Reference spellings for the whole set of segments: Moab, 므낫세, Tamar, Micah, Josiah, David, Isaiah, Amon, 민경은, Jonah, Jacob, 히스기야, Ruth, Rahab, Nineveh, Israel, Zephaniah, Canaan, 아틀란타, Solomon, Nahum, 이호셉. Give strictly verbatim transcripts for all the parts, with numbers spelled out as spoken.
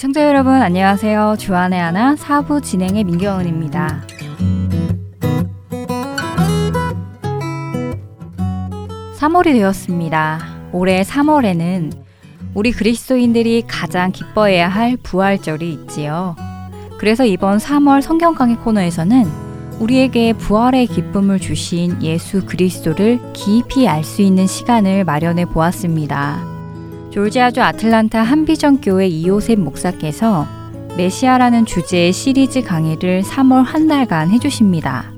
애청자 여러분 안녕하세요. 주안의 하나 사부 진행의 민경은입니다. 삼월이 되었습니다. 올해 삼월에는 우리 그리스도인들이 가장 기뻐해야 할 부활절이 있지요. 그래서 이번 삼월 성경 강의 코너에서는 우리에게 부활의 기쁨을 주신 예수 그리스도를 깊이 알 수 있는 시간을 마련해 보았습니다. 졸지아주 아틀란타 한비전교회 이호셉 목사께서 메시아라는 주제의 시리즈 강의를 삼월 한 달간 해주십니다.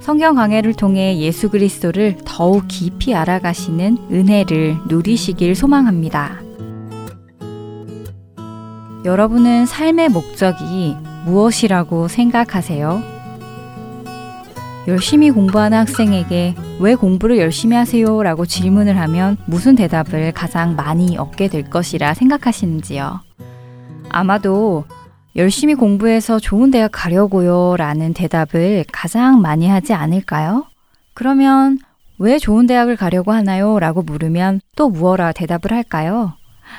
성경 강해를 통해 예수 그리스도를 더욱 깊이 알아가시는 은혜를 누리시길 소망합니다. 여러분은 삶의 목적이 무엇이라고 생각하세요? 열심히 공부하는 학생에게 왜 공부를 열심히 하세요? 라고 질문을 하면 무슨 대답을 가장 많이 얻게 될 것이라 생각하시는지요? 아마도 열심히 공부해서 좋은 대학 가려고요 라는 대답을 가장 많이 하지 않을까요? 그러면 왜 좋은 대학을 가려고 하나요? 라고 물으면 또 무어라 대답을 할까요?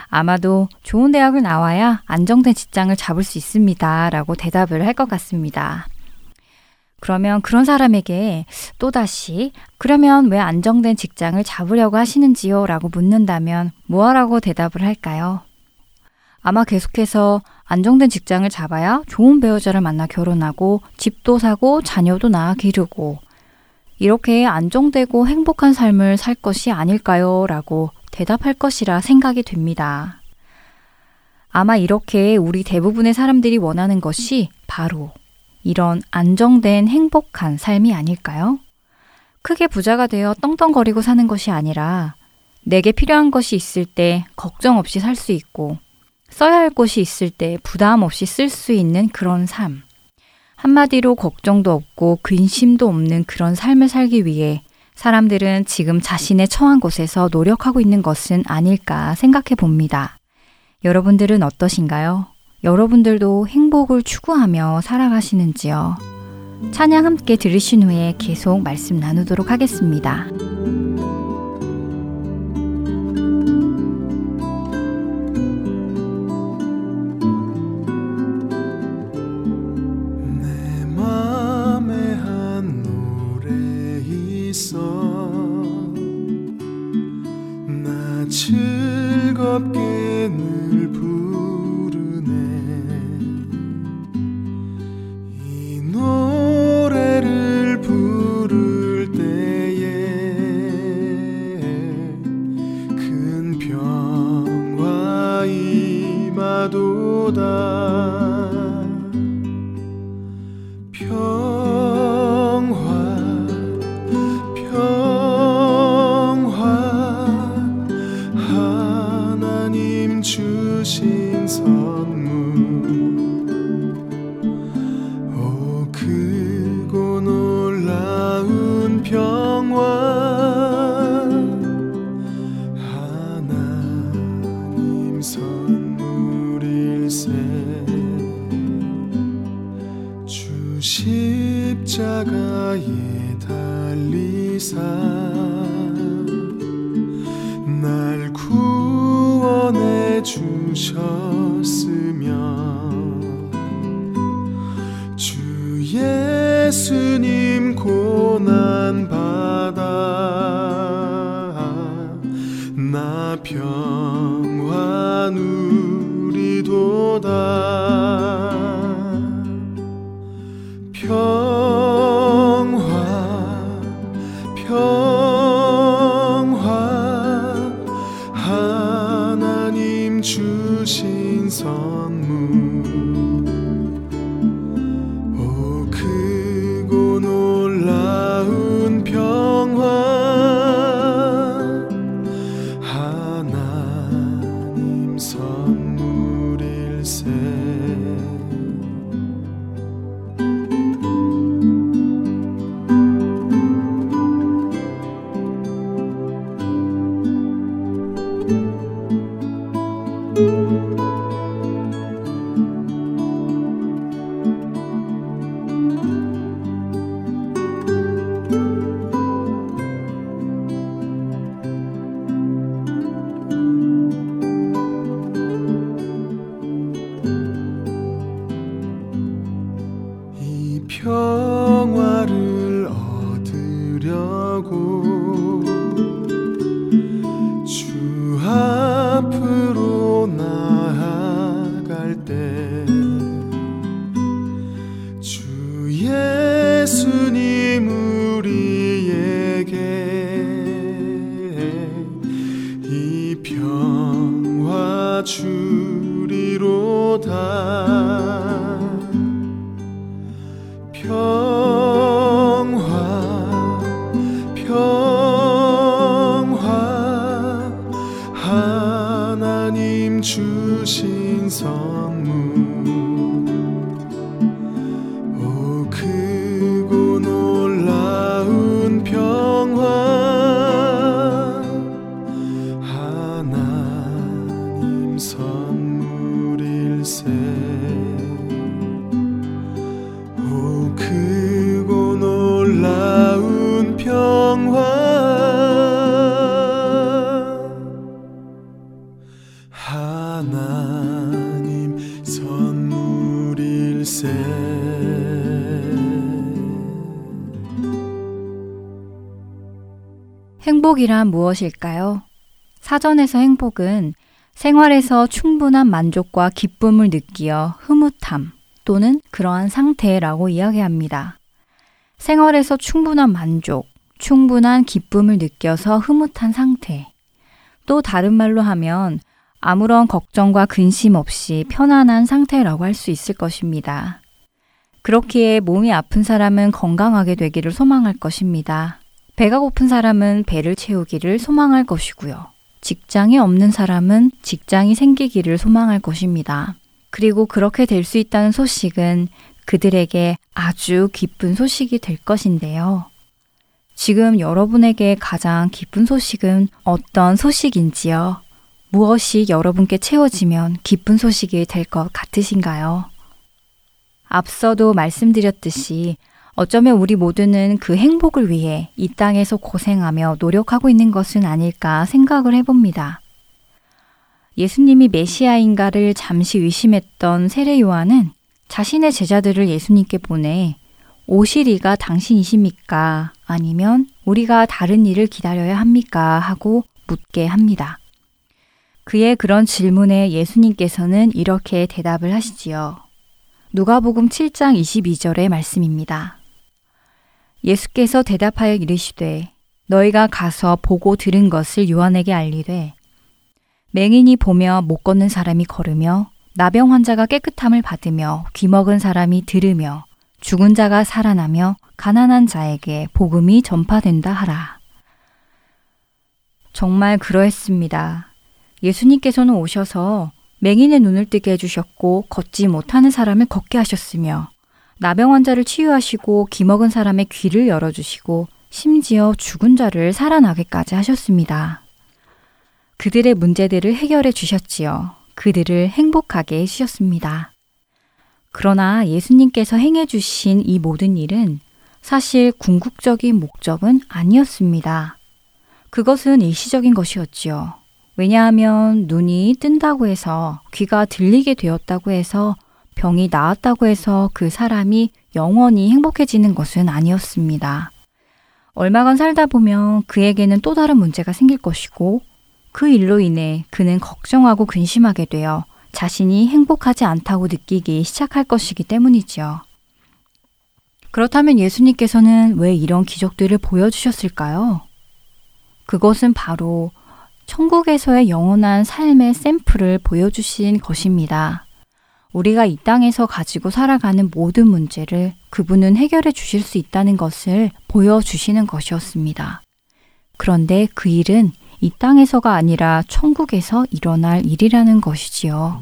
아마도 좋은 대학을 나와야 안정된 직장을 잡을 수 있습니다 라고 대답을 할 것 같습니다. 그러면 그런 사람에게 또다시 그러면 왜 안정된 직장을 잡으려고 하시는지요? 라고 묻는다면 무어라고 대답을 할까요? 아마 계속해서 안정된 직장을 잡아야 좋은 배우자를 만나 결혼하고 집도 사고 자녀도 낳아 기르고 이렇게 안정되고 행복한 삶을 살 것이 아닐까요? 라고 대답할 것이라 생각이 됩니다. 아마 이렇게 우리 대부분의 사람들이 원하는 것이 바로 이런 안정된 행복한 삶이 아닐까요? 크게 부자가 되어 떵떵거리고 사는 것이 아니라 내게 필요한 것이 있을 때 걱정 없이 살 수 있고 써야 할 곳이 있을 때 부담 없이 쓸 수 있는 그런 삶. 한마디로 걱정도 없고 근심도 없는 그런 삶을 살기 위해 사람들은 지금 자신의 처한 곳에서 노력하고 있는 것은 아닐까 생각해 봅니다. 여러분들은 어떠신가요? 여러분들도 행복을 추구하며 살아가시는지요? 찬양 함께 들으신 후에 계속 말씀 나누도록 하겠습니다. 나 즐겁게 늘 부르네. 이 노래를 부를 때에 큰 평화 임하도다. 십자가에 달리사 날 구원해 주셨으며 주 예수님 고난받아 나 평화 누리도다. 평화 평화 하나님 주신 선물 오 크고 놀라운 평화 하나님 선물일세. 평화를 얻으려고 주 앞으로 나아갈 때 주 예수님 우리에게 이 평화 주리로다. 평화, 평화, 하나님 주신 선물. 오, 크고 놀라운 평화, 하나님 선물일세. 행복이란 무엇일까요? 사전에서 행복은 생활에서 충분한 만족과 기쁨을 느끼어 흐뭇함 또는 그러한 상태라고 이야기합니다. 생활에서 충분한 만족, 충분한 기쁨을 느껴서 흐뭇한 상태. 또 다른 말로 하면 아무런 걱정과 근심 없이 편안한 상태라고 할 수 있을 것입니다. 그렇기에 몸이 아픈 사람은 건강하게 되기를 소망할 것입니다. 배가 고픈 사람은 배를 채우기를 소망할 것이고요. 직장이 없는 사람은 직장이 생기기를 소망할 것입니다. 그리고 그렇게 될 수 있다는 소식은 그들에게 아주 기쁜 소식이 될 것인데요. 지금 여러분에게 가장 기쁜 소식은 어떤 소식인지요? 무엇이 여러분께 채워지면 기쁜 소식이 될 것 같으신가요? 앞서도 말씀드렸듯이 어쩌면 우리 모두는 그 행복을 위해 이 땅에서 고생하며 노력하고 있는 것은 아닐까 생각을 해봅니다. 예수님이 메시아인가를 잠시 의심했던 세례 요한은 자신의 제자들을 예수님께 보내 오실 이가 당신이십니까? 아니면 우리가 다른 일을 기다려야 합니까? 하고 묻게 합니다. 그의 그런 질문에 예수님께서는 이렇게 대답을 하시지요. 누가복음 칠 장 이십이 절의 말씀입니다. 예수께서 대답하여 이르시되 너희가 가서 보고 들은 것을 요한에게 알리되 맹인이 보며 못 걷는 사람이 걸으며 나병 환자가 깨끗함을 받으며 귀먹은 사람이 들으며 죽은 자가 살아나며 가난한 자에게 복음이 전파된다 하라. 정말 그러했습니다. 예수님께서는 오셔서 맹인의 눈을 뜨게 해주셨고 걷지 못하는 사람을 걷게 하셨으며 나병 환자를 치유하시고 기먹은 사람의 귀를 열어주시고 심지어 죽은 자를 살아나게까지 하셨습니다. 그들의 문제들을 해결해 주셨지요. 그들을 행복하게 해주셨습니다. 그러나 예수님께서 행해 주신 이 모든 일은 사실 궁극적인 목적은 아니었습니다. 그것은 일시적인 것이었지요. 왜냐하면 눈이 뜬다고 해서 귀가 들리게 되었다고 해서 병이 나았다고 해서 그 사람이 영원히 행복해지는 것은 아니었습니다. 얼마간 살다 보면 그에게는 또 다른 문제가 생길 것이고 그 일로 인해 그는 걱정하고 근심하게 되어 자신이 행복하지 않다고 느끼기 시작할 것이기 때문이지요. 그렇다면 예수님께서는 왜 이런 기적들을 보여주셨을까요? 그것은 바로 천국에서의 영원한 삶의 샘플을 보여주신 것입니다. 우리가 이 땅에서 가지고 살아가는 모든 문제를 그분은 해결해 주실 수 있다는 것을 보여주시는 것이었습니다. 그런데 그 일은 이 땅에서가 아니라 천국에서 일어날 일이라는 것이지요.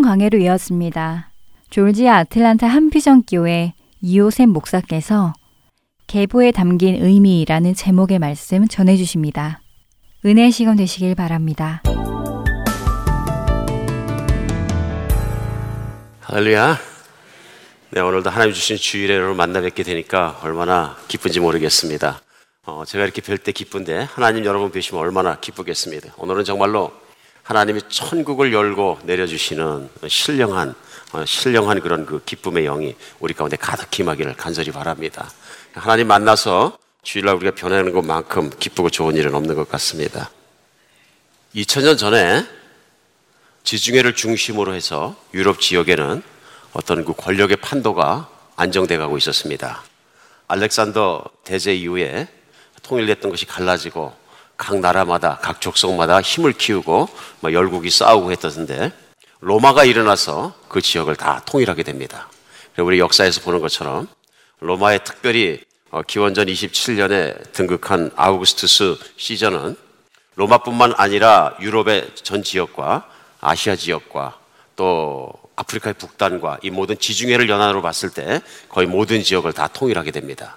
성경 강해로 이어집니다. 졸지아 아틀란타 한피전교회 이호샘 목사께서 계보에 담긴 의미라는 제목의 말씀 전해주십니다. 은혜의 시간 되시길 바랍니다. 할렐루야. 네, 오늘도 하나님 주신 주일에 여러분 만나 뵙게 되니까 얼마나 기쁜지 모르겠습니다. 어, 제가 이렇게 뵐 때 기쁜데 하나님 여러분 뵈시면 얼마나 기쁘겠습니다. 오늘은 정말로 하나님이 천국을 열고 내려주시는 신령한 어, 신령한 그런 그 기쁨의 영이 우리 가운데 가득히 임하기를 간절히 바랍니다. 하나님 만나서 주일날 우리가 변하는 것만큼 기쁘고 좋은 일은 없는 것 같습니다. 이천 년 전에 지중해를 중심으로 해서 유럽 지역에는 어떤 그 권력의 판도가 안정돼 가고 있었습니다. 알렉산더 대제 이후에 통일됐던 것이 갈라지고 각 나라마다 각 족속마다 힘을 키우고 막 열국이 싸우고 했었는데 로마가 일어나서 그 지역을 다 통일하게 됩니다. 그리고 우리 역사에서 보는 것처럼 로마에 특별히 기원전 이십칠 년에 등극한 아우구스투스 시저는 로마뿐만 아니라 유럽의 전 지역과 아시아 지역과 또 아프리카의 북단과 이 모든 지중해를 연안으로 봤을 때 거의 모든 지역을 다 통일하게 됩니다.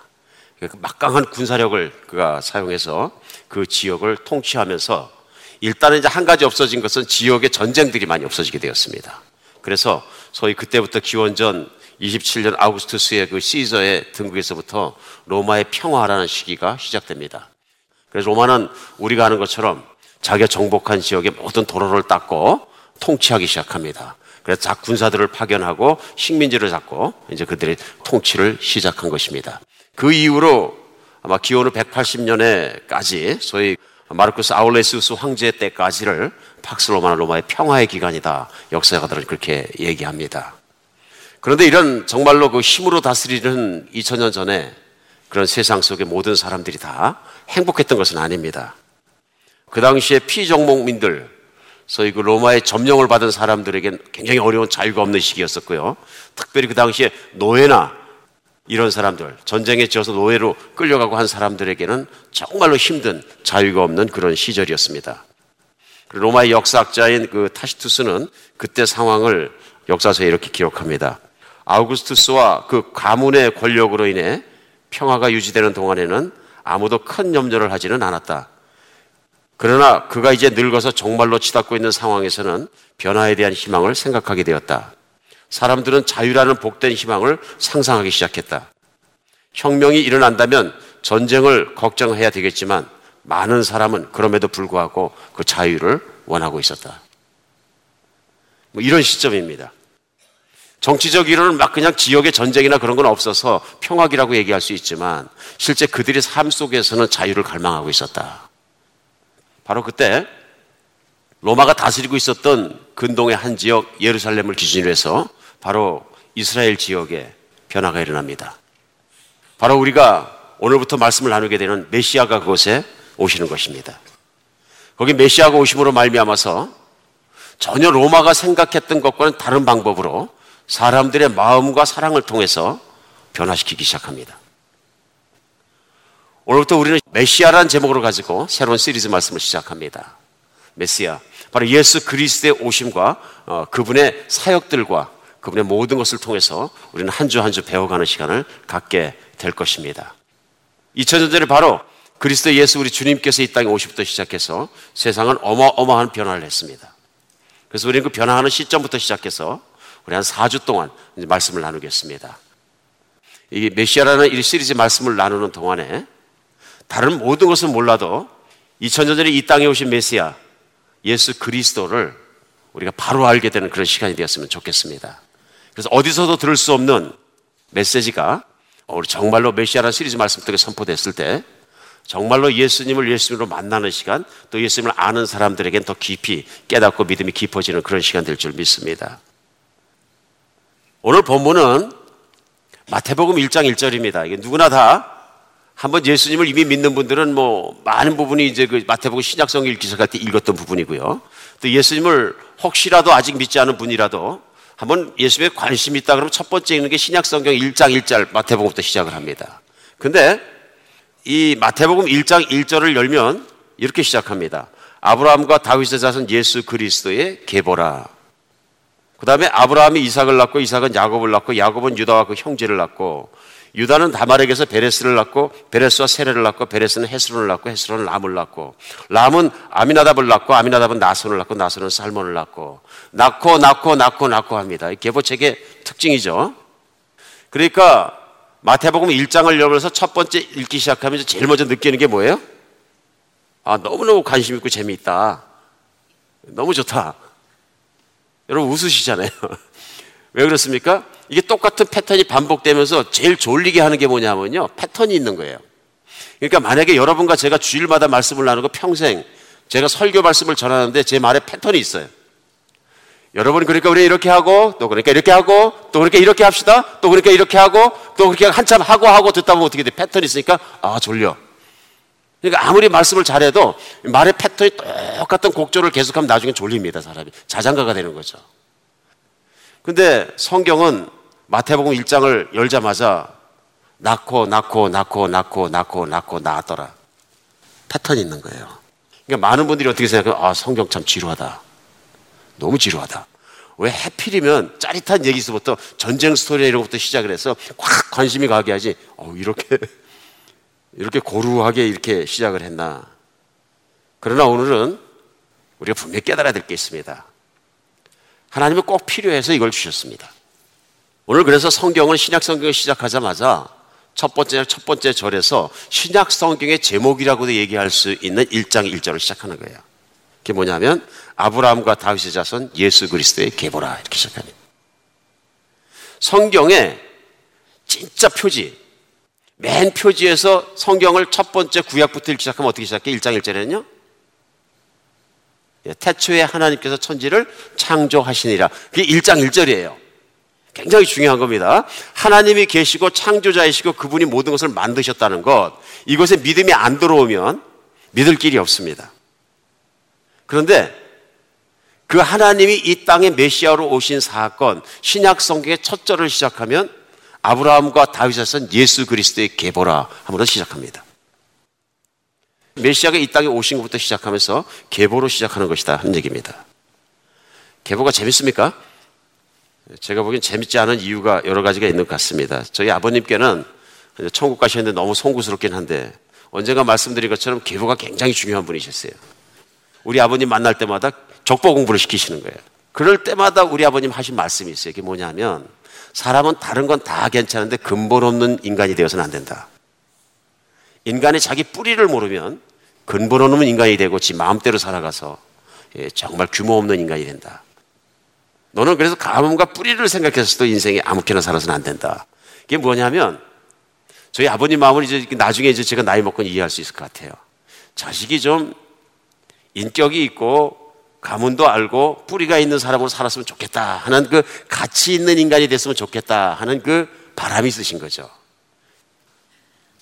막강한 군사력을 그가 사용해서 그 지역을 통치하면서 일단은 이제 한 가지 없어진 것은 지역의 전쟁들이 많이 없어지게 되었습니다. 그래서 소위 그때부터 기원전 이십칠 년 아우구스투스의 그 시저의 등극에서부터 로마의 평화라는 시기가 시작됩니다. 그래서 로마는 우리가 아는 것처럼 자기가 정복한 지역의 모든 도로를 닦고 통치하기 시작합니다. 그래서 자 군사들을 파견하고 식민지를 잡고 이제 그들의 통치를 시작한 것입니다. 그 이후로 아마 기원후 백팔십 년에까지 소위 마르쿠스 아우렐리우스 황제 때까지를 팍스 로마나 로마의 평화의 기간이다. 역사가들은 그렇게 얘기합니다. 그런데 이런 정말로 그 힘으로 다스리는 이천 년 전에 그런 세상 속의 모든 사람들이 다 행복했던 것은 아닙니다. 그 당시에 피정복민들, 소위 그 로마의 점령을 받은 사람들에겐 굉장히 어려운 자유가 없는 시기였었고요. 특별히 그 당시에 노예나 이런 사람들, 전쟁에 지어서 노예로 끌려가고 한 사람들에게는 정말로 힘든 자유가 없는 그런 시절이었습니다. 로마의 역사학자인 그 타시투스는 그때 상황을 역사서에 이렇게 기록합니다. 아우구스투스와 그 가문의 권력으로 인해 평화가 유지되는 동안에는 아무도 큰 염려를 하지는 않았다. 그러나 그가 이제 늙어서 정말로 치닫고 있는 상황에서는 변화에 대한 희망을 생각하게 되었다. 사람들은 자유라는 복된 희망을 상상하기 시작했다. 혁명이 일어난다면 전쟁을 걱정해야 되겠지만 많은 사람은 그럼에도 불구하고 그 자유를 원하고 있었다. 뭐 이런 시점입니다. 정치적 이론은 막 그냥 지역의 전쟁이나 그런 건 없어서 평화기라고 얘기할 수 있지만 실제 그들의 삶 속에서는 자유를 갈망하고 있었다. 바로 그때 로마가 다스리고 있었던 근동의 한 지역 예루살렘을 기준으로 해서 바로 이스라엘 지역에 변화가 일어납니다. 바로 우리가 오늘부터 말씀을 나누게 되는 메시아가 그곳에 오시는 것입니다. 거기 메시아가 오심으로 말미암아서 전혀 로마가 생각했던 것과는 다른 방법으로 사람들의 마음과 사랑을 통해서 변화시키기 시작합니다. 오늘부터 우리는 메시아라는 제목으로 가지고 새로운 시리즈 말씀을 시작합니다. 메시아, 바로 예수 그리스도의 오심과 어, 그분의 사역들과 그분의 모든 것을 통해서 우리는 한 주 한 주 배워가는 시간을 갖게 될 것입니다. 이천 년 전에 바로 그리스도 예수 우리 주님께서 이 땅에 오십부터 시작해서 세상은 어마어마한 변화를 했습니다. 그래서 우리는 그 변화하는 시점부터 시작해서 우리 한 사 주 동안 이제 말씀을 나누겠습니다. 이 메시아라는 이 시리즈 말씀을 나누는 동안에 다른 모든 것은 몰라도 이천 년 전에 이 땅에 오신 메시아 예수 그리스도를 우리가 바로 알게 되는 그런 시간이 되었으면 좋겠습니다. 그래서 어디서도 들을 수 없는 메시지가 우리 정말로 메시아라는 시리즈 말씀 속에 선포됐을 때 정말로 예수님을 예수님으로 만나는 시간, 또 예수님을 아는 사람들에겐 더 깊이 깨닫고 믿음이 깊어지는 그런 시간 될 줄 믿습니다. 오늘 본문은 마태복음 일 장 일 절입니다. 이게 누구나 다 한번 예수님을 이미 믿는 분들은 뭐 많은 부분이 이제 그 마태복음 신약성경 읽기시작할 때 읽었던 부분이고요. 또 예수님을 혹시라도 아직 믿지 않은 분이라도 한번 예수님에 관심이 있다 그러면 첫 번째 읽는 게 신약성경 일 장 일 절 마태복음부터 시작을 합니다. 근데 이 마태복음 일 장 일 절을 열면 이렇게 시작합니다. 아브라함과 다윗의 자손 예수 그리스도의 계보라. 그 다음에 아브라함이 이삭을 낳고 이삭은 야곱을 낳고 야곱은 유다와 그 형제를 낳고 유다는 다말에게서 베레스를 낳고 베레스와 세레를 낳고 베레스는 헤스론을 낳고 헤스론은 람을 낳고 람은 아미나답을 낳고 아미나답은 나손을 낳고 나손은 살몬을 낳고 낳고 낳고 낳고 낳고 합니다. 계보책의 특징이죠. 그러니까 마태복음 일 장을 열면서 첫 번째 읽기 시작하면서 제일 먼저 느끼는 게 뭐예요? 아, 너무너무 관심 있고 재미있다. 너무 좋다. 여러분 웃으시잖아요. 왜 그렇습니까? 이게 똑같은 패턴이 반복되면서 제일 졸리게 하는 게 뭐냐면요, 패턴이 있는 거예요. 그러니까 만약에 여러분과 제가 주일마다 말씀을 나누고 평생 제가 설교 말씀을 전하는데 제 말에 패턴이 있어요. 여러분 그러니까 우리 이렇게 하고 또 그러니까 이렇게 하고 또 그러니까 이렇게 합시다 또 그러니까 이렇게 하고 또 그렇게 한참 하고 하고 듣다 보면 어떻게 돼? 패턴이 있으니까 아 졸려. 그러니까 아무리 말씀을 잘해도 말의 패턴이 똑같은 곡조를 계속하면 나중에 졸립니다. 사람이 자장가가 되는 거죠. 근데 성경은 마태복음 일 장을 열자마자 낳고 낳고 낳고 낳고 낳고 낳고 낳았더라. 패턴이 있는 거예요. 그러니까 많은 분들이 어떻게 생각해요? 아 성경 참 지루하다. 너무 지루하다. 왜 해필이면 짜릿한 얘기에서부터 전쟁 스토리 이런 것부터 시작을 해서 확 관심이 가게 하지. 어 이렇게 이렇게 고루하게 이렇게 시작을 했나. 그러나 오늘은 우리가 분명히 깨달아야 될 게 있습니다. 하나님은 꼭 필요해서 이걸 주셨습니다. 오늘 그래서 성경은 신약 성경을 시작하자마자 첫 번째 첫 번째 절에서 신약 성경의 제목이라고도 얘기할 수 있는 일 장 일 절을 시작하는 거예요. 그게 뭐냐면 아브라함과 다윗의 자손 예수 그리스도의 계보라 이렇게 시작합니다. 성경의 진짜 표지, 맨 표지에서 성경을 첫 번째 구약부터 읽기 시작하면 어떻게 시작해? 일 장 일 절에는요? 예, 태초에 하나님께서 천지를 창조하시니라. 그게 일 장 일 절이에요. 굉장히 중요한 겁니다. 하나님이 계시고 창조자이시고 그분이 모든 것을 만드셨다는 것, 이것에 믿음이 안 들어오면 믿을 길이 없습니다. 그런데 그 하나님이 이 땅에 메시아로 오신 사건, 신약 성경의 첫 절을 시작하면 아브라함과 다윗의 자손 예수 그리스도의 계보라 함으로 시작합니다. 메시아가 이 땅에 오신 것부터 시작하면서 계보로 시작하는 것이다 하는 얘기입니다. 계보가 재밌습니까? 제가 보기엔 재밌지 않은 이유가 여러 가지가 있는 것 같습니다. 저희 아버님께는 천국 가셨는데 너무 송구스럽긴 한데 언젠가 말씀드린 것처럼 계보가 굉장히 중요한 분이셨어요. 우리 아버님 만날 때마다 적보 공부를 시키시는 거예요. 그럴 때마다 우리 아버님 하신 말씀이 있어요. 이게 뭐냐면 사람은 다른 건 다 괜찮은데 근본 없는 인간이 되어서는 안 된다. 인간이 자기 뿌리를 모르면 근본 없는 인간이 되고 지 마음대로 살아가서 정말 규모 없는 인간이 된다. 너는 그래서 가문과 뿌리를 생각해서도 인생에 아무렇게나 살아서는 안 된다. 이게 뭐냐면 저희 아버님 마음을 이제 나중에 이제 제가 나이 먹고 이해할 수 있을 것 같아요. 자식이 좀 인격이 있고 가문도 알고 뿌리가 있는 사람으로 살았으면 좋겠다 하는 그 가치 있는 인간이 됐으면 좋겠다 하는 그 바람이 있으신 거죠.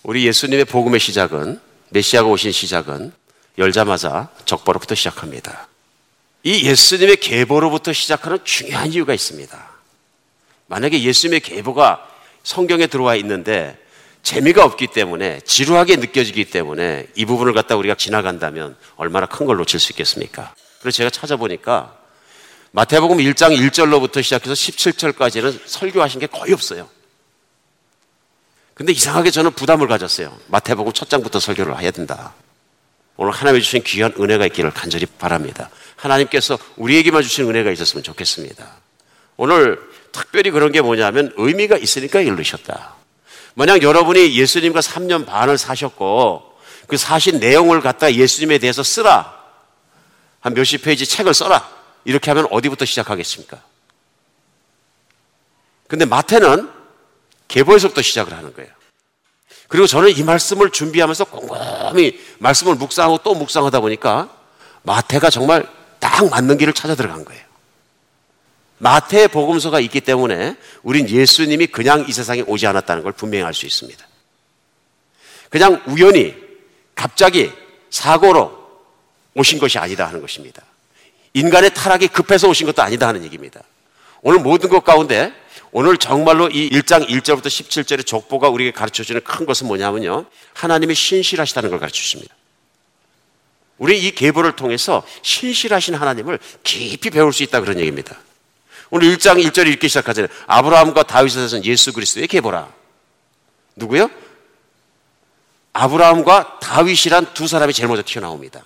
우리 예수님의 복음의 시작은, 메시아가 오신 시작은 열자마자 적보로부터 시작합니다. 이 예수님의 계보로부터 시작하는 중요한 이유가 있습니다. 만약에 예수님의 계보가 성경에 들어와 있는데 재미가 없기 때문에 지루하게 느껴지기 때문에 이 부분을 갖다 우리가 지나간다면 얼마나 큰 걸 놓칠 수 있겠습니까? 그래서 제가 찾아보니까 마태복음 일 장 일 절로부터 시작해서 십칠 절까지는 설교하신 게 거의 없어요. 근데 이상하게 저는 부담을 가졌어요. 마태복음 첫 장부터 설교를 해야 된다. 오늘 하나님이 주신 귀한 은혜가 있기를 간절히 바랍니다. 하나님께서 우리에게만 주신 은혜가 있었으면 좋겠습니다. 오늘 특별히 그런 게 뭐냐면 의미가 있으니까 이걸 넣으셨다. 만약 여러분이 예수님과 삼 년 반을 사셨고 그 사신 내용을 갖다가 예수님에 대해서 쓰라, 한 몇십 페이지 책을 써라, 이렇게 하면 어디부터 시작하겠습니까? 근데 마태는 계보에서부터 시작을 하는 거예요. 그리고 저는 이 말씀을 준비하면서 꼼꼼히 말씀을 묵상하고 또 묵상하다 보니까 마태가 정말 딱 맞는 길을 찾아 들어간 거예요. 마태의 복음서가 있기 때문에 우린 예수님이 그냥 이 세상에 오지 않았다는 걸 분명히 알 수 있습니다. 그냥 우연히 갑자기 사고로 오신 것이 아니다 하는 것입니다. 인간의 타락이 급해서 오신 것도 아니다 하는 얘기입니다. 오늘 모든 것 가운데 오늘 정말로 이 일 장 일 절부터 십칠 절의 족보가 우리에게 가르쳐주는 큰 것은 뭐냐면요, 하나님이 신실하시다는 걸 가르쳐줍니다. 우리 이 계보를 통해서 신실하신 하나님을 깊이 배울 수 있다 그런 얘기입니다. 오늘 일 장 일 절이 이렇게 시작하잖아요. 아브라함과 다윗의 자손 예수 그리스도의 계보라. 누구요? 아브라함과 다윗이란 두 사람이 제일 먼저 튀어나옵니다.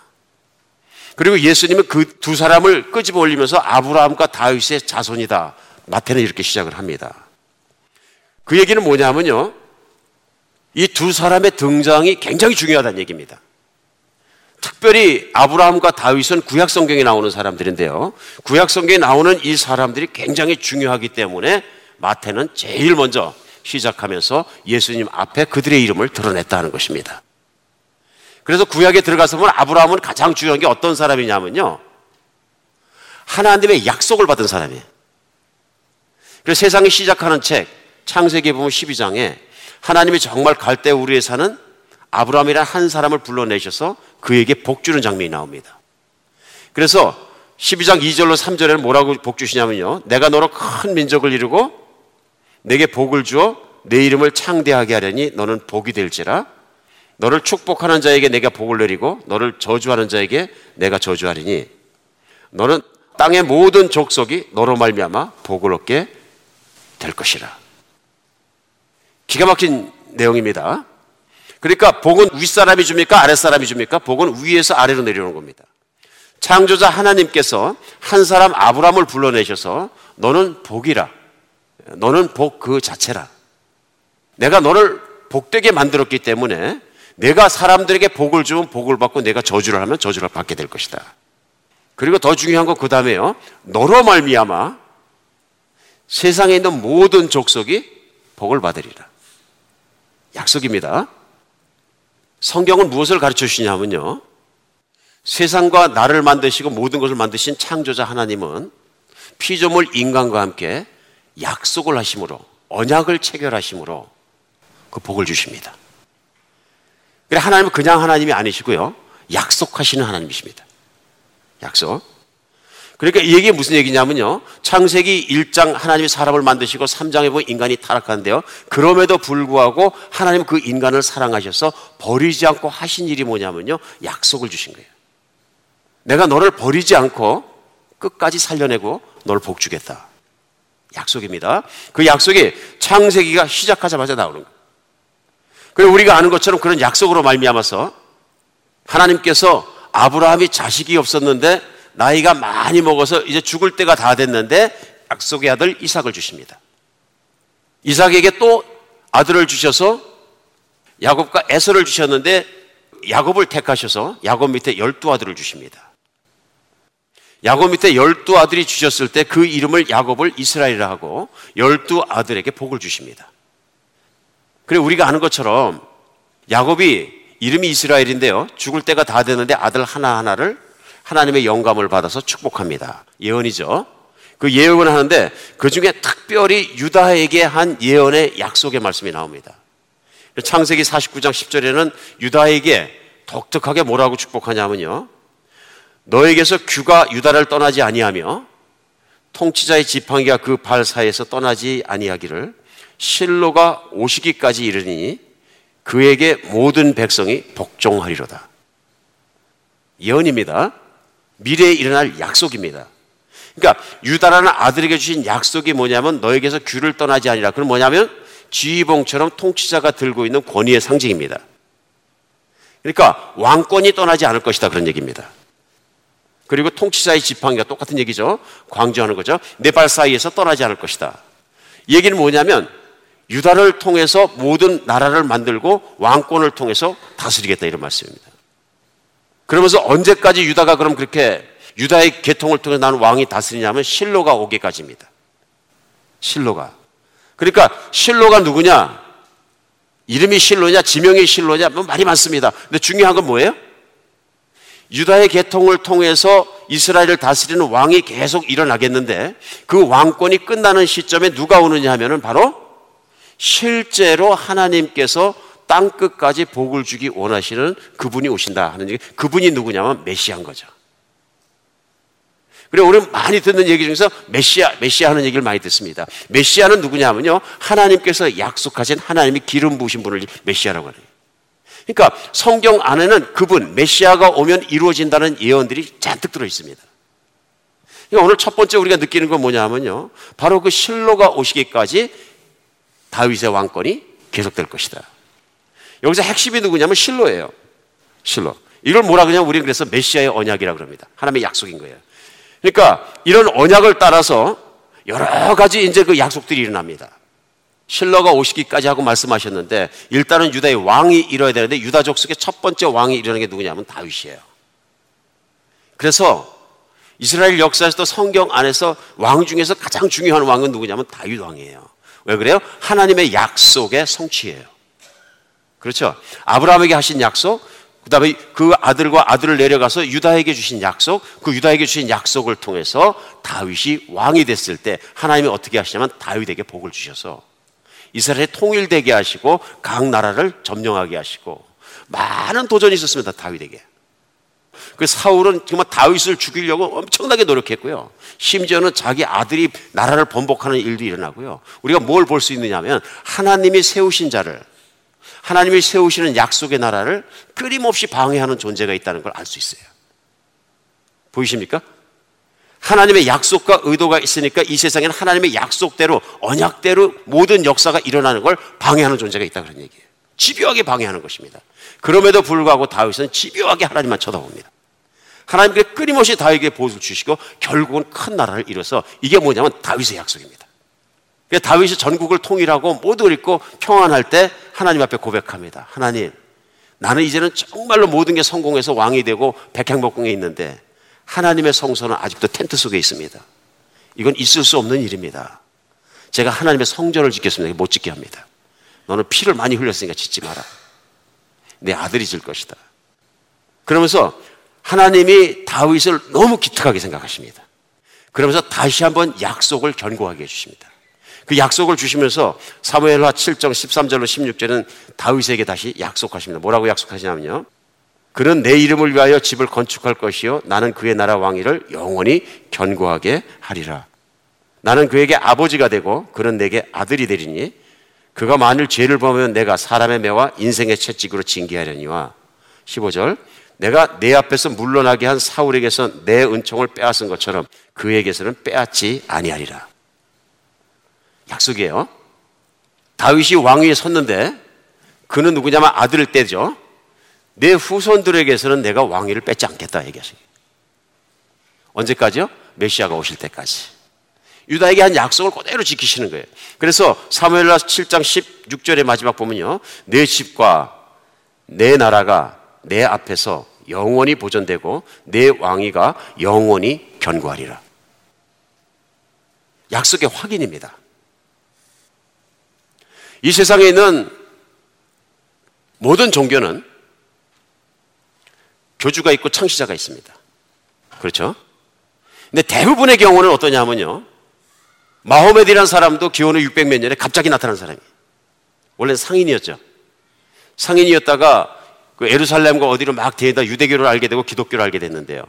그리고 예수님은 그 두 사람을 끄집어 올리면서 아브라함과 다윗의 자손이다. 마태는 이렇게 시작을 합니다. 그 얘기는 뭐냐 하면요, 이 두 사람의 등장이 굉장히 중요하다는 얘기입니다. 특별히 아브라함과 다윗은 구약 성경에 나오는 사람들인데요, 구약 성경에 나오는 이 사람들이 굉장히 중요하기 때문에 마태는 제일 먼저 시작하면서 예수님 앞에 그들의 이름을 드러냈다는 것입니다. 그래서 구약에 들어가서 보면 아브라함은 가장 중요한 게 어떤 사람이냐면요, 하나님의 약속을 받은 사람이에요. 그래서 세상이 시작하는 책 창세기 보면 십이 장에 하나님이 정말 갈대 우리에 사는 아브라함이라는 한 사람을 불러내셔서 그에게 복주는 장면이 나옵니다. 그래서 십이 장 이 절로 삼 절에는 뭐라고 복주시냐면요, 내가 너로 큰 민족을 이루고 내게 복을 주어 내 이름을 창대하게 하려니 너는 복이 될지라, 너를 축복하는 자에게 내가 복을 내리고 너를 저주하는 자에게 내가 저주하리니 너는 땅의 모든 족속이 너로 말미암아 복을 얻게 될 것이라. 기가 막힌 내용입니다. 그러니까 복은 윗사람이 줍니까? 아랫사람이 줍니까? 복은 위에서 아래로 내려오는 겁니다. 창조자 하나님께서 한 사람 아브람을 불러내셔서 너는 복이라, 너는 복 그 자체라, 내가 너를 복되게 만들었기 때문에 내가 사람들에게 복을 주면 복을 받고 내가 저주를 하면 저주를 받게 될 것이다. 그리고 더 중요한 건 그 다음에요, 너로 말미암아 세상에 있는 모든 족속이 복을 받으리라. 약속입니다. 성경은 무엇을 가르쳐 주시냐면요, 세상과 나를 만드시고 모든 것을 만드신 창조자 하나님은 피조물 인간과 함께 약속을 하심으로, 언약을 체결하심으로 그 복을 주십니다. 그래, 하나님은 그냥 하나님이 아니시고요, 약속하시는 하나님이십니다. 약속. 그러니까 이 얘기가 무슨 얘기냐면요, 창세기 일 장 하나님이 사람을 만드시고 삼 장에 보면 인간이 타락하는데요, 그럼에도 불구하고 하나님은 그 인간을 사랑하셔서 버리지 않고 하신 일이 뭐냐면요, 약속을 주신 거예요. 내가 너를 버리지 않고 끝까지 살려내고 너를 복 주겠다. 약속입니다. 그 약속이 창세기가 시작하자마자 나오는 거예요. 그리고 우리가 아는 것처럼 그런 약속으로 말미암아서 하나님께서 아브라함이 자식이 없었는데 나이가 많이 먹어서 이제 죽을 때가 다 됐는데 약속의 아들 이삭을 주십니다. 이삭에게 또 아들을 주셔서 야곱과 에서를 주셨는데 야곱을 택하셔서 야곱 밑에 열두 아들을 주십니다. 야곱 밑에 열두 아들이 주셨을 때 그 이름을 야곱을 이스라엘이라 하고 열두 아들에게 복을 주십니다. 그리고 우리가 아는 것처럼 야곱이 이름이 이스라엘인데요, 죽을 때가 다 됐는데 아들 하나하나를 하나님의 영감을 받아서 축복합니다. 예언이죠. 그 예언을 하는데 그 중에 특별히 유다에게 한 예언의 약속의 말씀이 나옵니다. 창세기 사십구 장 십 절에는 유다에게 독특하게 뭐라고 축복하냐면요, 너에게서 규가 유다를 떠나지 아니하며 통치자의 지팡이가 그 발 사이에서 떠나지 아니하기를 실로가 오시기까지 이르니 그에게 모든 백성이 복종하리로다. 예언입니다. 미래에 일어날 약속입니다. 그러니까 유다라는 아들에게 주신 약속이 뭐냐면 너에게서 규를 떠나지 아니라, 그건 뭐냐면 지휘봉처럼 통치자가 들고 있는 권위의 상징입니다. 그러니까 왕권이 떠나지 않을 것이다, 그런 얘기입니다. 그리고 통치자의 지팡이가 똑같은 얘기죠. 강조하는 거죠. 내 발 사이에서 떠나지 않을 것이다. 얘기는 뭐냐면 유다를 통해서 모든 나라를 만들고 왕권을 통해서 다스리겠다, 이런 말씀입니다. 그러면서 언제까지 유다가 그럼 그렇게 유다의 계통을 통해서 나는 왕이 다스리냐면 실로가 오기까지입니다. 실로가. 그러니까 실로가 누구냐? 이름이 실로냐? 지명이 실로냐? 뭐 말이 많습니다. 근데 중요한 건 뭐예요? 유다의 계통을 통해서 이스라엘을 다스리는 왕이 계속 일어나겠는데 그 왕권이 끝나는 시점에 누가 오느냐 하면은 바로 실제로 하나님께서 땅끝까지 복을 주기 원하시는 그분이 오신다 하는 얘기. 그분이 누구냐면 메시아인 거죠. 그리고 우리는 많이 듣는 얘기 중에서 메시아, 메시아 하는 얘기를 많이 듣습니다. 메시아는 누구냐면요, 하나님께서 약속하신 하나님이 기름 부으신 분을 메시아라고 하는 거예요. 그러니까 성경 안에는 그분, 메시아가 오면 이루어진다는 예언들이 잔뜩 들어있습니다. 그러니까 오늘 첫 번째 우리가 느끼는 건 뭐냐면요, 바로 그 실로가 오시기까지 다윗의 왕권이 계속될 것이다. 여기서 핵심이 누구냐면 실로예요. 실로. 이걸 뭐라 그러냐면 우리는 그래서 메시아의 언약이라고 합니다. 하나님의 약속인 거예요. 그러니까 이런 언약을 따라서 여러 가지 이제 그 약속들이 일어납니다. 실로가 오시기까지 하고 말씀하셨는데, 일단은 유다의 왕이 일어야 되는데, 유다족 속에 첫 번째 왕이 일어나는 게 누구냐면 다윗이에요. 그래서 이스라엘 역사에서도 성경 안에서 왕 중에서 가장 중요한 왕은 누구냐면 다윗 왕이에요. 왜 그래요? 하나님의 약속의 성취예요. 그렇죠? 아브라함에게 하신 약속, 그 다음에 그 아들과 아들을 내려가서 유다에게 주신 약속, 그 유다에게 주신 약속을 통해서 다윗이 왕이 됐을 때 하나님이 어떻게 하시냐면 다윗에게 복을 주셔서 이스라엘이 통일되게 하시고 각 나라를 점령하게 하시고 많은 도전이 있었습니다, 다윗에게. 그 사울은 정말 다윗을 죽이려고 엄청나게 노력했고요. 심지어는 자기 아들이 나라를 번복하는 일도 일어나고요. 우리가 뭘 볼 수 있느냐 하면 하나님이 세우신 자를, 하나님이 세우시는 약속의 나라를 끊임없이 방해하는 존재가 있다는 걸 알 수 있어요. 보이십니까? 하나님의 약속과 의도가 있으니까 이 세상에는 하나님의 약속대로, 언약대로 모든 역사가 일어나는 걸 방해하는 존재가 있다, 그런 얘기예요. 집요하게 방해하는 것입니다. 그럼에도 불구하고 다윗은 집요하게 하나님만 쳐다봅니다. 하나님께 끊임없이 다윗에게 보호를 주시고 결국은 큰 나라를 이뤄서, 이게 뭐냐면 다윗의 약속입니다. 그러니까 다윗이 전국을 통일하고 모두 잃고 평안할 때 하나님 앞에 고백합니다. 하나님, 나는 이제는 정말로 모든 게 성공해서 왕이 되고 백향복궁에 있는데 하나님의 성소는 아직도 텐트 속에 있습니다. 이건 있을 수 없는 일입니다. 제가 하나님의 성전을 짓겠습니다. 못 짓게 합니다. 너는 피를 많이 흘렸으니까 짓지 마라. 내 아들이 질 것이다. 그러면서 하나님이 다윗을 너무 기특하게 생각하십니다. 그러면서 다시 한번 약속을 견고하게 해주십니다. 그 약속을 주시면서 사무엘하 칠 장 십삼 절로 십육 절은 다윗에게 다시 약속하십니다. 뭐라고 약속하시냐면요, 그는 내 이름을 위하여 집을 건축할 것이요, 나는 그의 나라 왕위를 영원히 견고하게 하리라. 나는 그에게 아버지가 되고 그는 내게 아들이 되리니 그가 만일 죄를 범하면 내가 사람의 매와 인생의 채찍으로 징계하려니와. 십오 절, 내가 내 앞에서 물러나게 한 사울에게서 내 은총을 빼앗은 것처럼 그에게서는 빼앗지 아니하리라. 약속이에요. 다윗이 왕위에 섰는데 그는 누구냐면 아들을 떼죠. 내 후손들에게서는 내가 왕위를 뺏지 않겠다 얘기하세요. 언제까지요? 메시아가 오실 때까지. 유다에게 한 약속을 그대로 지키시는 거예요. 그래서 사무엘하 칠 장 십육 절의 마지막 보면요, 내 집과 내 나라가 내 앞에서 영원히 보존되고 내 왕위가 영원히 견고하리라. 약속의 확인입니다. 이 세상에 있는 모든 종교는 교주가 있고 창시자가 있습니다. 그렇죠? 근데 대부분의 경우는 어떠냐면요, 마호메디라는 사람도 기원후 육백 몇 년에 갑자기 나타난 사람이에요. 원래는 상인이었죠. 상인이었다가 그 예루살렘과 어디로 막 대다 유대교를 알게 되고 기독교를 알게 됐는데요,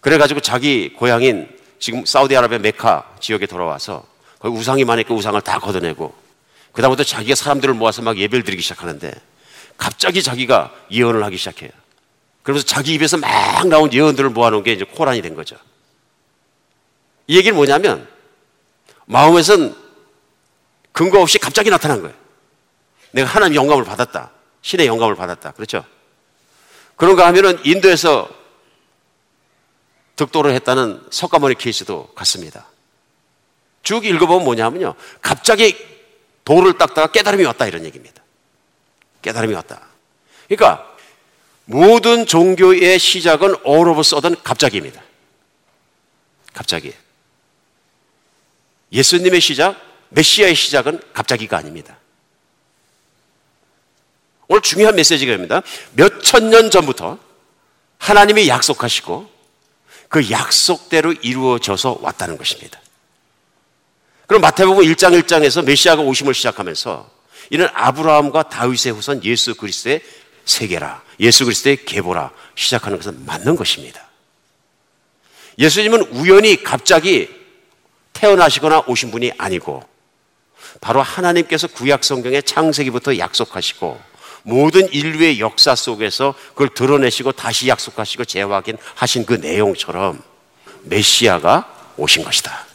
그래가지고 자기 고향인 지금 사우디아라비아 메카 지역에 돌아와서 거기 우상이 많으니까 우상을 다 걷어내고 그 다음부터 자기가 사람들을 모아서 막 예배를 드리기 시작하는데 갑자기 자기가 예언을 하기 시작해요. 그러면서 자기 입에서 막 나온 예언들을 모아놓은 게 이제 코란이 된 거죠. 이 얘기는 뭐냐면 마음에선 근거 없이 갑자기 나타난 거예요. 내가 하나님의 영감을 받았다. 신의 영감을 받았다. 그렇죠? 그런가 하면은 인도에서 득도를 했다는 석가모니 케이스도 같습니다. 쭉 읽어보면 뭐냐면요, 갑자기 돌을 닦다가 깨달음이 왔다, 이런 얘기입니다. 깨달음이 왔다. 그러니까 모든 종교의 시작은 all of a sudden 갑자기입니다. 갑자기. 예수님의 시작, 메시아의 시작은 갑자기가 아닙니다. 오늘 중요한 메시지가 됩니다. 몇 천 년 전부터 하나님이 약속하시고 그 약속대로 이루어져서 왔다는 것입니다. 그럼 마태복음 일 장 일 장에서 메시아가 오심을 시작하면서 이는 아브라함과 다윗의 후손 예수 그리스도의 세계라, 예수 그리스도의 계보라 시작하는 것은 맞는 것입니다. 예수님은 우연히 갑자기 태어나시거나 오신 분이 아니고 바로 하나님께서 구약 성경의 창세기부터 약속하시고 모든 인류의 역사 속에서 그걸 드러내시고 다시 약속하시고 재확인하신 그 내용처럼 메시아가 오신 것이다.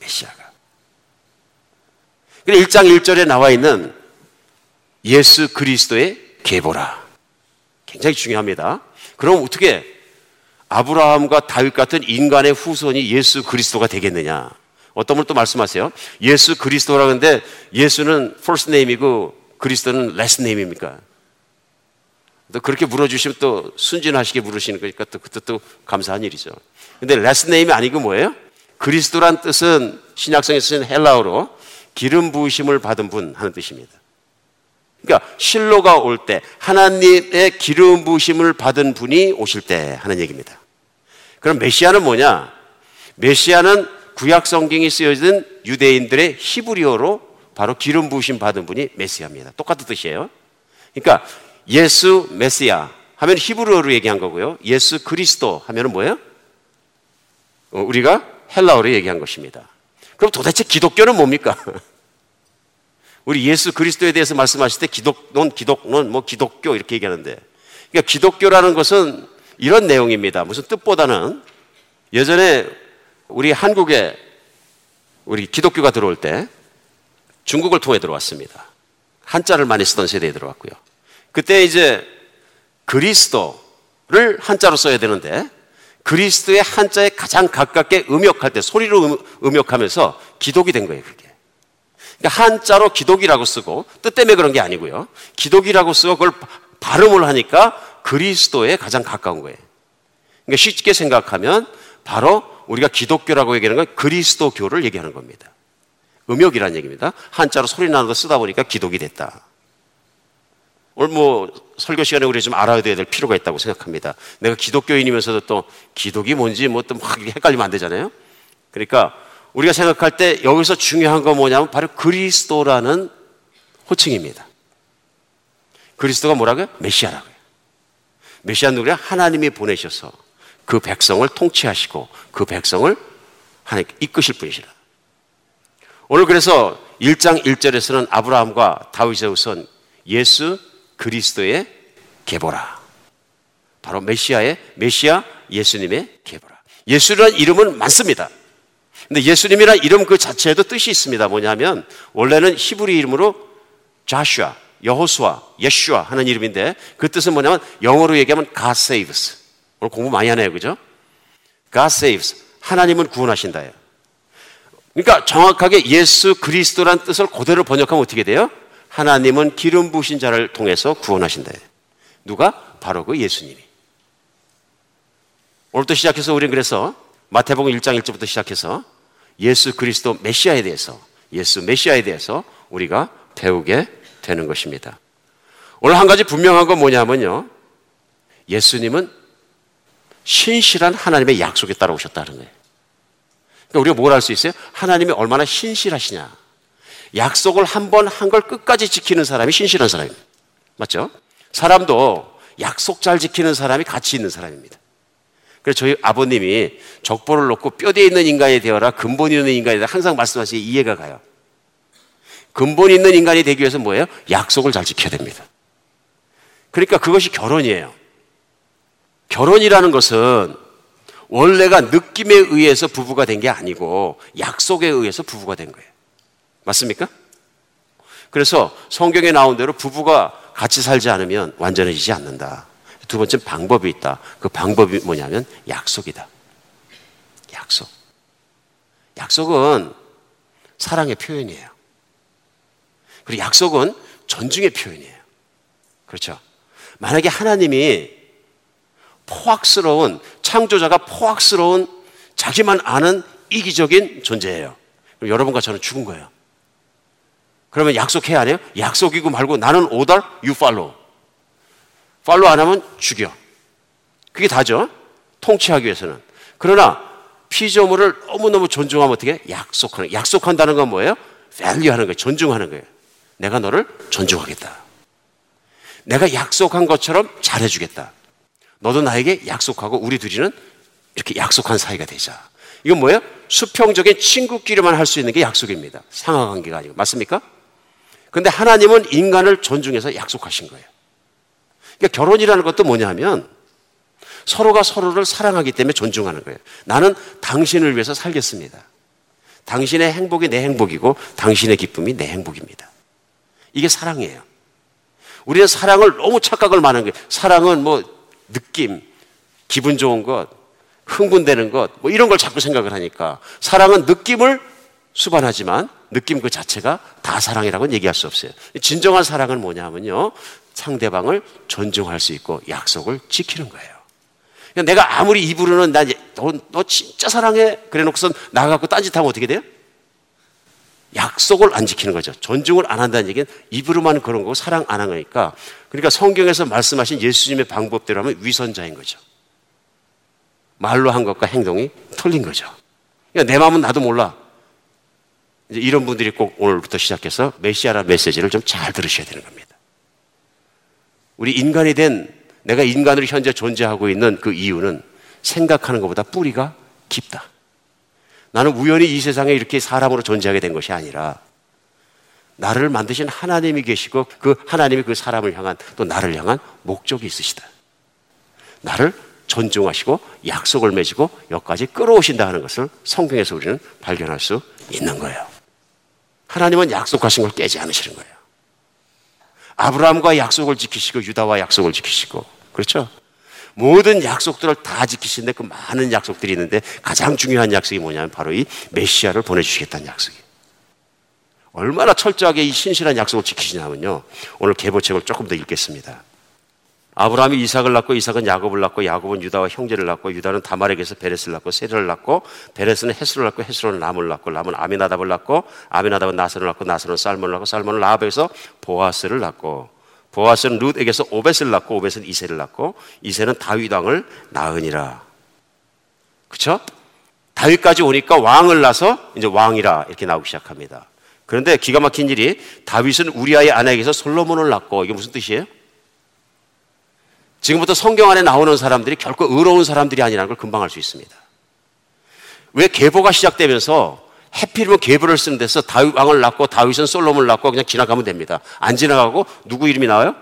메시아가. 그래서 일 장 일 절에 나와 있는 예수 그리스도의 계보라. 굉장히 중요합니다. 그럼 어떻게 아브라함과 다윗 같은 인간의 후손이 예수 그리스도가 되겠느냐? 어떤 분은 또 말씀하세요. 예수 그리스도라는데 예수는 first name이고 그리스도는 last name입니까? 또 그렇게 물어주시면 또 순진하시게 물으시는 거니까 또 그것도 감사한 일이죠. 근데 last name이 아니고 뭐예요? 그리스도란 뜻은 신약성에 쓰인 헬라어로 기름 부으심을 받은 분 하는 뜻입니다. 그러니까 실로가 올 때 하나님의 기름 부으심을 받은 분이 오실 때 하는 얘기입니다. 그럼 메시아는 뭐냐? 메시아는 구약 성경이 쓰여진 유대인들의 히브리어로 바로 기름 부으심 받은 분이 메시아입니다. 똑같은 뜻이에요. 그러니까 예수 메시아 하면 히브리어로 얘기한 거고요. 예수 그리스도 하면은 뭐예요? 우리가 헬라어로 얘기한 것입니다. 그럼 도대체 기독교는 뭡니까? 우리 예수 그리스도에 대해서 말씀하실 때 기독론, 기독론, 뭐 기독교 이렇게 얘기하는데, 그러니까 기독교라는 것은 이런 내용입니다. 무슨 뜻보다는 예전에 우리 한국에 우리 기독교가 들어올 때 중국을 통해 들어왔습니다. 한자를 많이 쓰던 세대에 들어왔고요. 그때 이제 그리스도를 한자로 써야 되는데 그리스도의 한자에 가장 가깝게 음역할 때 소리로 음, 음역하면서 기독이 된 거예요, 그게. 그러니까 한자로 기독이라고 쓰고 뜻 때문에 그런 게 아니고요. 기독이라고 쓰고 그걸 발음을 하니까 그리스도에 가장 가까운 거예요. 그러니까 쉽게 생각하면 바로 우리가 기독교라고 얘기하는 건 그리스도교를 얘기하는 겁니다. 음역이라는 얘기입니다. 한자로 소리 나는 거 쓰다 보니까 기독이 됐다. 오늘 뭐 설교 시간에 우리 좀 알아야 될 필요가 있다고 생각합니다. 내가 기독교인이면서도 또 기독이 뭔지 뭐 또 막 헷갈리면 안 되잖아요. 그러니까 우리가 생각할 때 여기서 중요한 건 뭐냐면 바로 그리스도라는 호칭입니다. 그리스도가 뭐라고요? 메시아라고요. 메시아는 누구냐? 하나님이 보내셔서 그 백성을 통치하시고 그 백성을 하나님께 이끄실 분이시라. 오늘 그래서 일 장 일 절에서는 아브라함과 다윗의 후손 예수 그리스도의 계보라. 바로 메시아의, 메시아 예수님의 계보라. 예수라는 이름은 많습니다. 근데 예수님이라는 이름 그 자체에도 뜻이 있습니다. 뭐냐면, 원래는 히브리 이름으로 자슈아, 여호수아, 예슈아 하는 이름인데, 그 뜻은 뭐냐면, 영어로 얘기하면 God saves. 오늘 공부 많이 하네요. 그죠? God saves. 하나님은 구원하신다예요. 그러니까 정확하게 예수 그리스도란 뜻을 그대로 번역하면 어떻게 돼요? 하나님은 기름 부으신 자를 통해서 구원하신다. 누가? 바로 그 예수님이. 오늘부터 시작해서 우리는 그래서 마태복음 일 장 일 절부터 시작해서 예수 그리스도 메시아에 대해서, 예수 메시아에 대해서 우리가 배우게 되는 것입니다. 오늘 한 가지 분명한 건 뭐냐면요. 예수님은 신실한 하나님의 약속에 따라 오셨다는 거예요. 그러니까 우리가 뭘 알 수 있어요? 하나님이 얼마나 신실하시냐. 약속을 한 번 한 걸 끝까지 지키는 사람이 신실한 사람입니다. 맞죠? 사람도 약속 잘 지키는 사람이 가치 있는 사람입니다. 그래서 저희 아버님이 적보를 놓고 뼈대에 있는 인간이 되어라, 근본이 있는 인간이 되어라 항상 말씀하시니 이해가 가요. 근본이 있는 인간이 되기 위해서 뭐예요? 약속을 잘 지켜야 됩니다. 그러니까 그것이 결혼이에요. 결혼이라는 것은 원래가 느낌에 의해서 부부가 된 게 아니고 약속에 의해서 부부가 된 거예요. 맞습니까? 그래서 성경에 나온 대로 부부가 같이 살지 않으면 완전해지지 않는다. 두 번째는 방법이 있다. 그 방법이 뭐냐면 약속이다. 약속. 약속은 사랑의 표현이에요. 그리고 약속은 존중의 표현이에요. 그렇죠? 만약에 하나님이 포악스러운, 창조자가 포악스러운 자기만 아는 이기적인 존재예요. 그럼 여러분과 저는 죽은 거예요. 그러면 약속해야 하네요? 약속이고 말고 나는 order, you follow. 팔로우 안 하면 죽여. 그게 다죠. 통치하기 위해서는. 그러나 피조물을 너무너무 존중하면 어떻게 해? 약속하는. 약속한다는 건 뭐예요? value하는 거예요. 존중하는 거예요. 내가 너를 존중하겠다. 내가 약속한 것처럼 잘해주겠다. 너도 나에게 약속하고 우리 둘이는 이렇게 약속한 사이가 되자. 이건 뭐예요? 수평적인 친구끼리만 할 수 있는 게 약속입니다. 상하관계가 아니고. 맞습니까? 근데 하나님은 인간을 존중해서 약속하신 거예요. 그러니까 결혼이라는 것도 뭐냐 하면 서로가 서로를 사랑하기 때문에 존중하는 거예요. 나는 당신을 위해서 살겠습니다. 당신의 행복이 내 행복이고 당신의 기쁨이 내 행복입니다. 이게 사랑이에요. 우리는 사랑을 너무 착각을 많은 거예요. 사랑은 뭐 느낌, 기분 좋은 것, 흥분되는 것, 뭐 이런 걸 자꾸 생각을 하니까 사랑은 느낌을 수반하지만 느낌 그 자체가 다 사랑이라고는 얘기할 수 없어요. 진정한 사랑은 뭐냐 하면요, 상대방을 존중할 수 있고 약속을 지키는 거예요. 내가 아무리 입으로는 난 너, 너 진짜 사랑해 그래 놓고선 나가갖고 딴짓하면 어떻게 돼요? 약속을 안 지키는 거죠. 존중을 안 한다는 얘기는 입으로만 그런 거고 사랑 안 한 거니까. 그러니까 성경에서 말씀하신 예수님의 방법대로 하면 위선자인 거죠. 말로 한 것과 행동이 틀린 거죠. 그러니까 내 마음은 나도 몰라. 이제 이런 분들이 꼭 오늘부터 시작해서 메시아라는 메시지를 좀 잘 들으셔야 되는 겁니다. 우리 인간이 된, 내가 인간으로 현재 존재하고 있는 그 이유는 생각하는 것보다 뿌리가 깊다. 나는 우연히 이 세상에 이렇게 사람으로 존재하게 된 것이 아니라 나를 만드신 하나님이 계시고 그 하나님이 그 사람을 향한 또 나를 향한 목적이 있으시다. 나를 존중하시고 약속을 맺고 여기까지 끌어오신다 하는 것을 성경에서 우리는 발견할 수 있는 거예요. 하나님은 약속하신 걸 깨지 않으시는 거예요. 아브라함과 약속을 지키시고 유다와 약속을 지키시고, 그렇죠? 모든 약속들을 다 지키시는데 그 많은 약속들이 있는데 가장 중요한 약속이 뭐냐면 바로 이 메시아를 보내주시겠다는 약속이에요. 얼마나 철저하게 이 신실한 약속을 지키시냐면요, 오늘 계보책을 조금 더 읽겠습니다. 아브라함이 이삭을 낳고 이삭은 야곱을 낳고 야곱은 유다와 형제를 낳고 유다는 다말에게서 베레스를 낳고 세례를 낳고 베레스는 헤스를 낳고 헤스로는 람을 낳고 람은 아미나답을 낳고 아미나답은 나선을 낳고 나선은 살몬을 낳고 살몬은 라합에서 보아스를 낳고 보아스는 룻에게서 오벳을 낳고 오벳은 이새를 낳고 이새는 다윗왕을 낳으니라. 그렇죠? 다윗까지 오니까 왕을 낳아서 이제 왕이라 이렇게 나오기 시작합니다. 그런데 기가 막힌 일이 다윗은 우리아의 아내에게서 솔로몬을 낳고, 이게 무슨 뜻이에요? 지금부터 성경 안에 나오는 사람들이 결코 의로운 사람들이 아니라는 걸 금방 알 수 있습니다. 왜 계보가 시작되면서 해필이면 계보를 쓰는 데서 다윗 왕을 낳고 다윗은 솔로몬을 낳고 그냥 지나가면 됩니다. 안 지나가고 누구 이름이 나와요?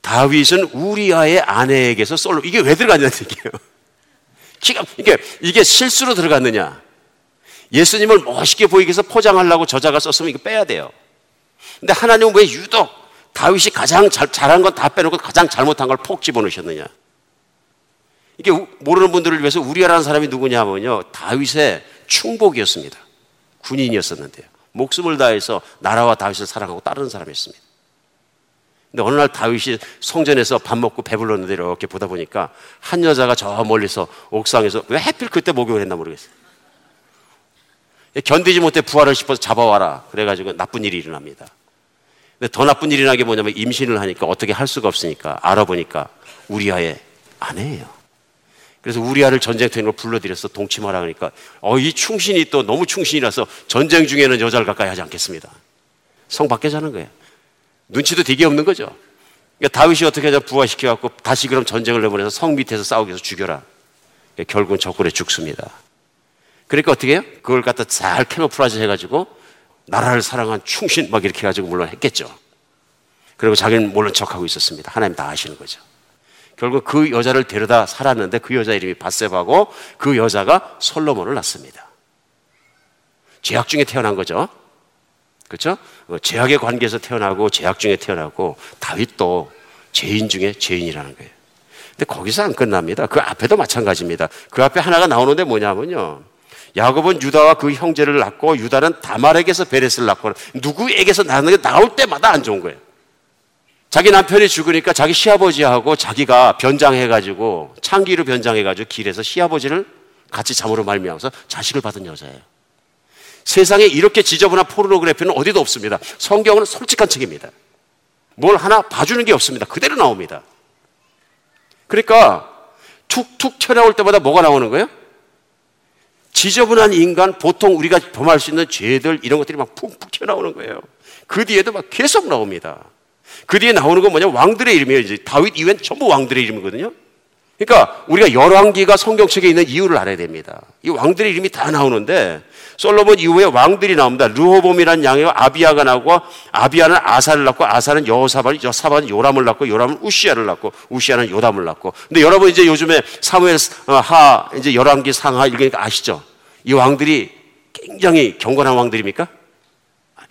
다윗은 우리아의 아내에게서 솔로몬. 이게 왜 들어갔냐는 얘기예요. 기가, 이게, 이게 실수로 들어갔느냐. 예수님을 멋있게 보이게 해서 포장하려고 저자가 썼으면 이거 빼야 돼요. 근데 하나님은 왜 유독 다윗이 가장 잘, 잘한 건 다 빼놓고 가장 잘못한 걸 폭 집어넣으셨느냐. 이게 우, 모르는 분들을 위해서 우리아라는 사람이 누구냐 하면요, 다윗의 충복이었습니다. 군인이었었는데요, 목숨을 다해서 나라와 다윗을 사랑하고 따르는 사람이었습니다. 근데 어느 날 다윗이 성전에서 밥 먹고 배불렀는데 이렇게 보다 보니까 한 여자가 저 멀리서 옥상에서, 왜 하필 그때 목욕을 했나 모르겠어요, 견디지 못해 부하를 싶어서 잡아와라 그래가지고 나쁜 일이 일어납니다. 근데 더 나쁜 일이 나게 뭐냐면 임신을 하니까 어떻게 할 수가 없으니까 알아보니까 우리아의 아내예요. 그래서 우리아를 전쟁터로 불러들여서 동침하라 그러니까 어, 이 충신이 또 너무 충신이라서 전쟁 중에는 여자를 가까이 하지 않겠습니다. 성 밖에 자는 거예요. 눈치도 되게 없는 거죠. 그러니까 다윗이 어떻게 하자 부화시켜갖고 다시 그럼 전쟁을 내보내서 성 밑에서 싸우기 위해서 죽여라. 그러니까 결국은 적군에 죽습니다. 그러니까 어떻게 해요? 그걸 갖다 잘 캐모플라지 해가지고 나라를 사랑한 충신 막 이렇게 해가지고 물론 했겠죠. 그리고 자기는 모른 척하고 있었습니다. 하나님 다 아시는 거죠. 결국 그 여자를 데려다 살았는데 그 여자 이름이 바세바고 그 여자가 솔로몬을 낳습니다. 죄악 중에 태어난 거죠. 그렇죠? 죄악의 관계에서 태어나고 죄악 중에 태어나고 다윗도 죄인 중에 죄인이라는 거예요. 근데 거기서 안 끝납니다. 그 앞에도 마찬가지입니다. 그 앞에 하나가 나오는데 뭐냐면요, 야곱은 유다와 그 형제를 낳고 유다는 다말에게서 베레스를 낳고, 누구에게서 낳는 게 나올 때마다 안 좋은 거예요. 자기 남편이 죽으니까 자기 시아버지하고 자기가 변장해가지고 창기로 변장해가지고 길에서 시아버지를 같이 잠으로 말미암아서 자식을 받은 여자예요. 세상에 이렇게 지저분한 포르노그래피는 어디도 없습니다. 성경은 솔직한 책입니다. 뭘 하나 봐주는 게 없습니다. 그대로 나옵니다. 그러니까 툭툭 튀어나올 때마다 뭐가 나오는 거예요? 지저분한 인간, 보통 우리가 범할 수 있는 죄들 이런 것들이 막 푹푹 튀어나오는 거예요. 그 뒤에도 막 계속 나옵니다. 그 뒤에 나오는 건 뭐냐면 왕들의 이름이에요. 이제 다윗 이후엔 전부 왕들의 이름이거든요. 그러니까 우리가 열왕기가 성경책에 있는 이유를 알아야 됩니다. 이 왕들의 이름이 다 나오는데 솔로몬 이후에 왕들이 나옵니다. 르호봄이라는 양이고 아비야가 나오고 아비야는 아사를 낳고 아사는 여호사밧, 여호사밧은 요람을 낳고 요람은 우시야를 낳고 우시야는 요담을 낳고. 근데 여러분 이제 요즘에 사무엘 하 이제 열왕기 상하 읽으니까 아시죠? 이 왕들이 굉장히 경건한 왕들입니까?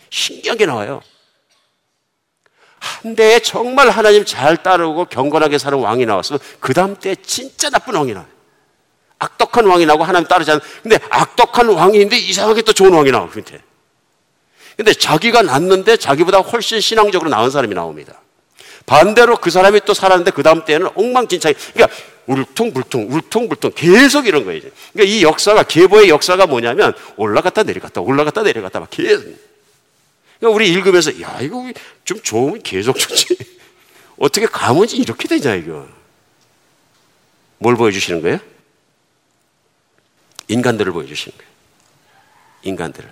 신기하게 나와요. 한데 정말 하나님 잘 따르고 경건하게 사는 왕이 나왔으면 그 다음 때 진짜 나쁜 왕이 나와요. 악독한 왕이 나오고 하나님 따르지 않는. 근데 악독한 왕인데 이상하게 또 좋은 왕이 나오고 밑에. 근데 자기가 났는데 자기보다 훨씬 신앙적으로 나은 사람이 나옵니다. 반대로 그 사람이 또 살았는데 그 다음 때는 엉망진창이. 그러니까 울퉁불퉁 울퉁불퉁 계속 이런 거예요. 그러니까 이 역사가 계보의 역사가 뭐냐면 올라갔다 내려갔다 올라갔다 내려갔다 막 계속. 우리 읽으면서 야 이거 좀 좋으면 계속 좋지 어떻게 가문이 이렇게 되냐 이거. 뭘 보여주시는 거예요? 인간들을 보여주시는 거예요. 인간들을.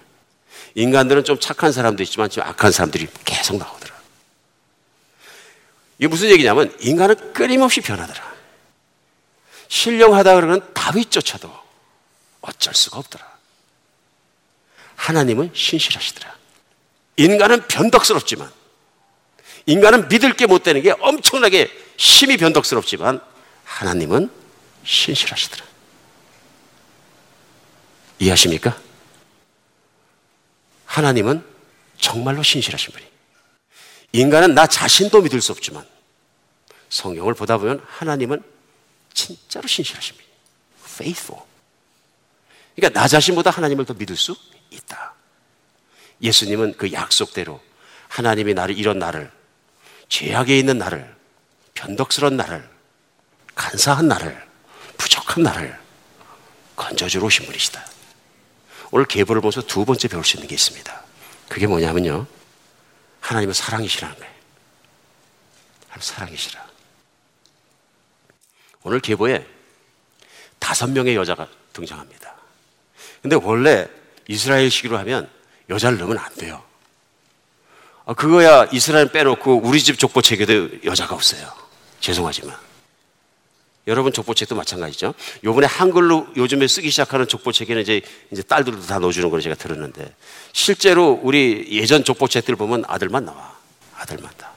인간들은 좀 착한 사람도 있지만 좀 악한 사람들이 계속 나오더라. 이게 무슨 얘기냐면 인간은 끊임없이 변하더라. 신령하다 그러면 다윗조차도 어쩔 수가 없더라. 하나님은 신실하시더라. 인간은 변덕스럽지만 인간은 믿을 게 못 되는 게 엄청나게 심히 변덕스럽지만 하나님은 신실하시더라. 이해하십니까? 하나님은 정말로 신실하신 분이. 인간은 나 자신도 믿을 수 없지만 성경을 보다 보면 하나님은 진짜로 신실하신 분이. faithful. 그러니까 나 자신보다 하나님을 더 믿을 수 있다. 예수님은 그 약속대로 하나님이 나를 이런 나를 죄악에 있는 나를 변덕스러운 나를 간사한 나를 부족한 나를 건져주러 오신 분이시다. 오늘 계보를 보면서 두 번째 배울 수 있는 게 있습니다. 그게 뭐냐면요, 하나님은 사랑이시라는 거예요. 하나님 사랑이시라. 오늘 계보에 다섯 명의 여자가 등장합니다. 근데 원래 이스라엘식으로 하면 여자를 넣으면 안 돼요. 아, 그거야 이스라엘 빼놓고 우리 집 족보책에도 여자가 없어요. 죄송하지만. 여러분 족보책도 마찬가지죠. 요번에 한글로 요즘에 쓰기 시작하는 족보책에는 이제, 이제 딸들도 다 넣어주는 걸 제가 들었는데 실제로 우리 예전 족보책들 보면 아들만 나와. 아들만 다.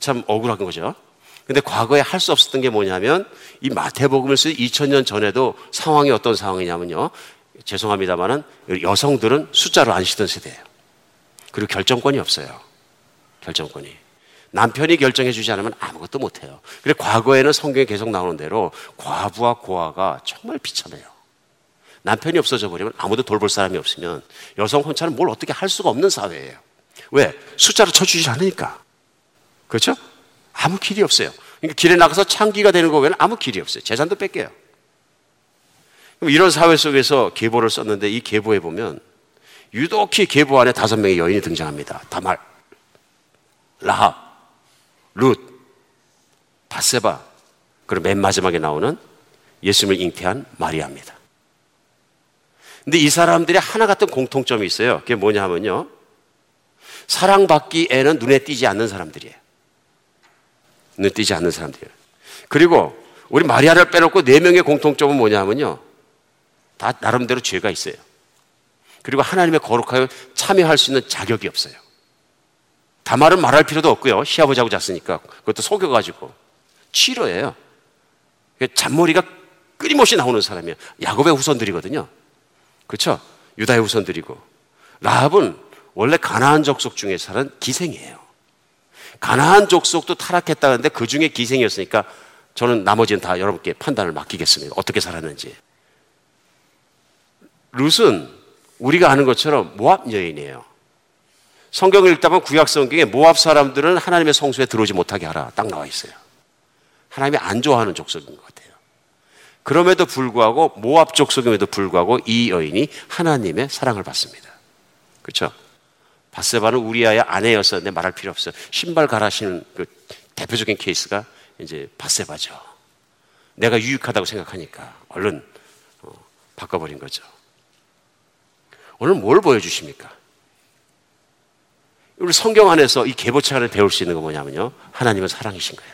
참 억울한 거죠. 근데 과거에 할 수 없었던 게 뭐냐면 이 마태복음을 쓴 이천 년 전에도 상황이 어떤 상황이냐면요. 죄송합니다만은 여성들은 숫자로 안 쉬던 세대예요. 그리고 결정권이 없어요. 결정권이. 남편이 결정해 주지 않으면 아무것도 못해요. 그래 과거에는 성경에 계속 나오는 대로 과부와 고아가 정말 비참해요. 남편이 없어져 버리면 아무도 돌볼 사람이 없으면 여성 혼자는 뭘 어떻게 할 수가 없는 사회예요. 왜? 숫자로 쳐주지 않으니까. 그렇죠? 아무 길이 없어요. 그러니까 길에 나가서 창기가 되는 거 외에는 아무 길이 없어요. 재산도 뺏겨요. 이런 사회 속에서 계보를 썼는데 이 계보에 보면 유독히 계보 안에 다섯 명의 여인이 등장합니다. 다말, 라합, 룻, 바세바, 그리고 맨 마지막에 나오는 예수님을 잉태한 마리아입니다. 근데 이 사람들이 하나 같은 공통점이 있어요. 그게 뭐냐 하면요, 사랑받기에는 눈에 띄지 않는 사람들이에요. 눈에 띄지 않는 사람들이에요. 그리고 우리 마리아를 빼놓고 네 명의 공통점은 뭐냐 하면요, 다 나름대로 죄가 있어요. 그리고 하나님의 거룩하여 참여할 수 있는 자격이 없어요. 다말은 말할 필요도 없고요. 시아버지하고 잤으니까 그것도 속여가지고 치료예요. 잔머리가 끊임없이 나오는 사람이에요. 야곱의 후손들이거든요. 그렇죠? 유다의 후손들이고. 라합은 원래 가나안 족속 중에 사는 기생이에요. 가나안 족속도 타락했다는데 그 중에 기생이었으니까 저는 나머지는 다 여러분께 판단을 맡기겠습니다. 어떻게 살았는지. 룻은 우리가 아는 것처럼 모압 여인이에요. 성경을 읽다 보면 구약 성경에 모압 사람들은 하나님의 성소에 들어오지 못하게 하라 딱 나와 있어요. 하나님이 안 좋아하는 족속인 것 같아요. 그럼에도 불구하고 모압 족속임에도 불구하고 이 여인이 하나님의 사랑을 받습니다. 그렇죠? 바세바는 우리아의 아내였었는데 말할 필요 없어요. 신발 갈아시는 그 대표적인 케이스가 이제 바세바죠. 내가 유익하다고 생각하니까 얼른 바꿔버린 거죠. 오늘 뭘 보여주십니까? 우리 성경 안에서 이 계보책 안에 배울 수 있는 거 뭐냐면요, 하나님은 사랑이신 거예요.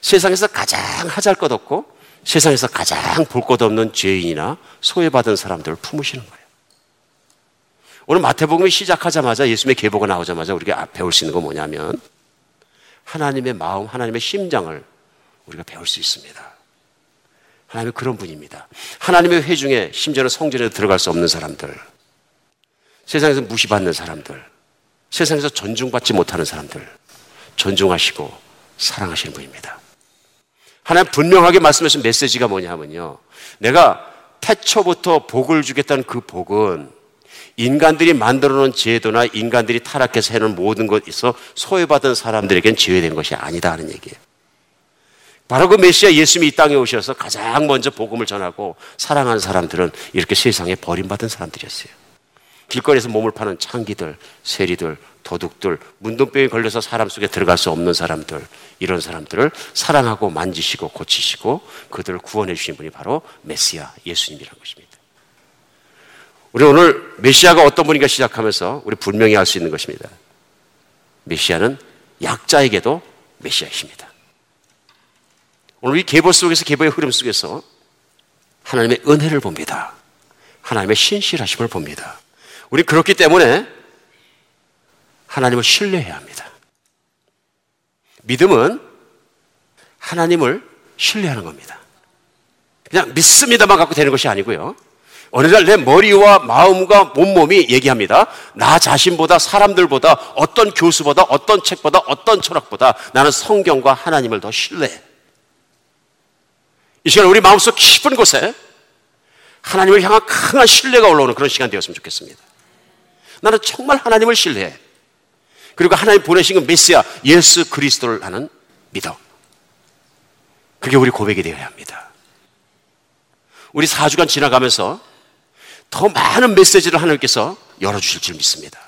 세상에서 가장 하잘것없고 세상에서 가장 볼것없는 죄인이나 소외받은 사람들을 품으시는 거예요. 오늘 마태복음이 시작하자마자 예수님의 계보가 나오자마자 우리가 배울 수 있는 건 뭐냐면 하나님의 마음, 하나님의 심장을 우리가 배울 수 있습니다. 하나님은 그런 분입니다. 하나님의 회중에 심지어는 성전에 들어갈 수 없는 사람들, 세상에서 무시받는 사람들, 세상에서 존중받지 못하는 사람들 존중하시고 사랑하시는 분입니다. 하나님 분명하게 말씀하신 메시지가 뭐냐면요, 내가 태초부터 복을 주겠다는 그 복은 인간들이 만들어놓은 제도나 인간들이 타락해서 해놓은 모든 것에서 소외받은 사람들에겐 제외된 것이 아니다 하는 얘기예요. 바로 그 메시아 예수님이 이 땅에 오셔서 가장 먼저 복음을 전하고 사랑하는 사람들은 이렇게 세상에 버림받은 사람들이었어요. 길거리에서 몸을 파는 창기들, 세리들, 도둑들, 문둥병에 걸려서 사람 속에 들어갈 수 없는 사람들, 이런 사람들을 사랑하고 만지시고 고치시고 그들을 구원해 주신 분이 바로 메시아 예수님이라는 것입니다. 우리 오늘 메시아가 어떤 분인가 시작하면서 우리 분명히 알 수 있는 것입니다. 메시아는 약자에게도 메시아이십니다. 오늘 이 계보 속에서, 계보의 흐름 속에서 하나님의 은혜를 봅니다. 하나님의 신실하심을 봅니다. 우리 그렇기 때문에 하나님을 신뢰해야 합니다. 믿음은 하나님을 신뢰하는 겁니다. 그냥 믿습니다만 갖고 되는 것이 아니고요. 어느 날 내 머리와 마음과 몸몸이 얘기합니다. 나 자신보다, 사람들보다, 어떤 교수보다, 어떤 책보다, 어떤 철학보다 나는 성경과 하나님을 더 신뢰해. 이 시간 우리 마음속 깊은 곳에 하나님을 향한 강한 신뢰가 올라오는 그런 시간 되었으면 좋겠습니다. 나는 정말 하나님을 신뢰해. 그리고 하나님 보내신 그 메시아 예수 그리스도를 나는 믿어. 그게 우리 고백이 되어야 합니다. 우리 사 주간 지나가면서 더 많은 메시지를 하나님께서 열어주실 줄 믿습니다.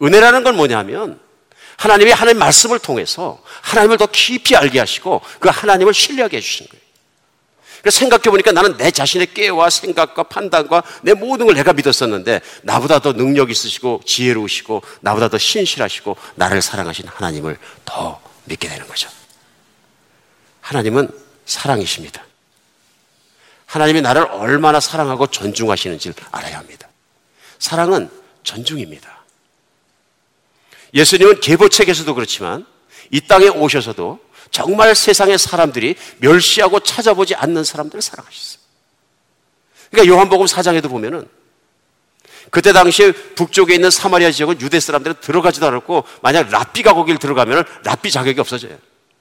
은혜라는 건 뭐냐면 하나님이 하나님 말씀을 통해서 하나님을 더 깊이 알게 하시고 그 하나님을 신뢰하게 해주신 거예요. 그래서 생각해보니까 나는 내 자신의 깨와 생각과 판단과 내 모든 걸 내가 믿었었는데 나보다 더 능력 있으시고 지혜로우시고 나보다 더 신실하시고 나를 사랑하신 하나님을 더 믿게 되는 거죠. 하나님은 사랑이십니다. 하나님이 나를 얼마나 사랑하고 존중하시는지를 알아야 합니다. 사랑은 존중입니다. 예수님은 계보책에서도 그렇지만 이 땅에 오셔서도 정말 세상의 사람들이 멸시하고 찾아보지 않는 사람들을 사랑하셨어요. 그러니까 요한복음 사 장에도 보면은 그때 당시에 북쪽에 있는 사마리아 지역은 유대 사람들은 들어가지도 않았고 만약 랍비가 거길 들어가면은 랍비 자격이 없어져요.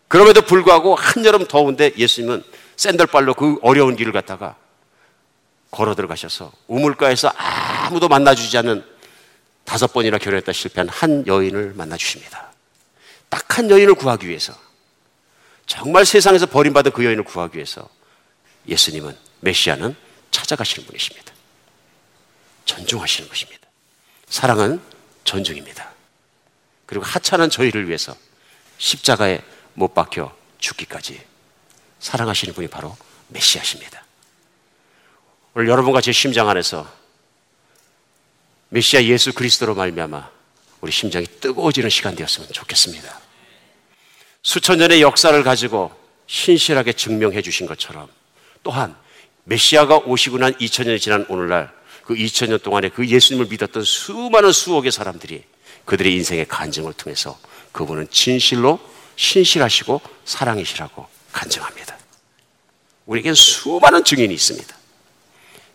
그럼에도 불구하고 한여름 더운데 예수님은 샌들발로 그 어려운 길을 갔다가 걸어 들어가셔서 우물가에서 아무도 만나주지 않는 다섯 번이나 결혼했다 실패한 한 여인을 만나주십니다. 딱 한 여인을 구하기 위해서, 정말 세상에서 버림받은 그 여인을 구하기 위해서 예수님은, 메시아는 찾아가시는 분이십니다. 존중하시는 것입니다. 사랑은 존중입니다. 그리고 하찮은 저희를 위해서 십자가에 못 박혀 죽기까지 사랑하시는 분이 바로 메시아십니다. 오늘 여러분과 제 심장 안에서 메시아 예수 그리스도로 말미암아 우리 심장이 뜨거워지는 시간 되었으면 좋겠습니다. 수천 년의 역사를 가지고 신실하게 증명해 주신 것처럼 또한 메시아가 오시고 난 이천 년이 지난 오늘날 그 이천 년 동안에 그 예수님을 믿었던 수많은 수억의 사람들이 그들의 인생의 간증을 통해서 그분은 진실로 신실하시고 사랑이시라고 간증합니다. 우리에겐 수많은 증인이 있습니다.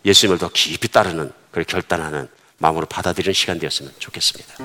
예수님을 더 깊이 따르는, 그걸 결단하는 마음으로 받아들이는 시간 되었으면 좋겠습니다.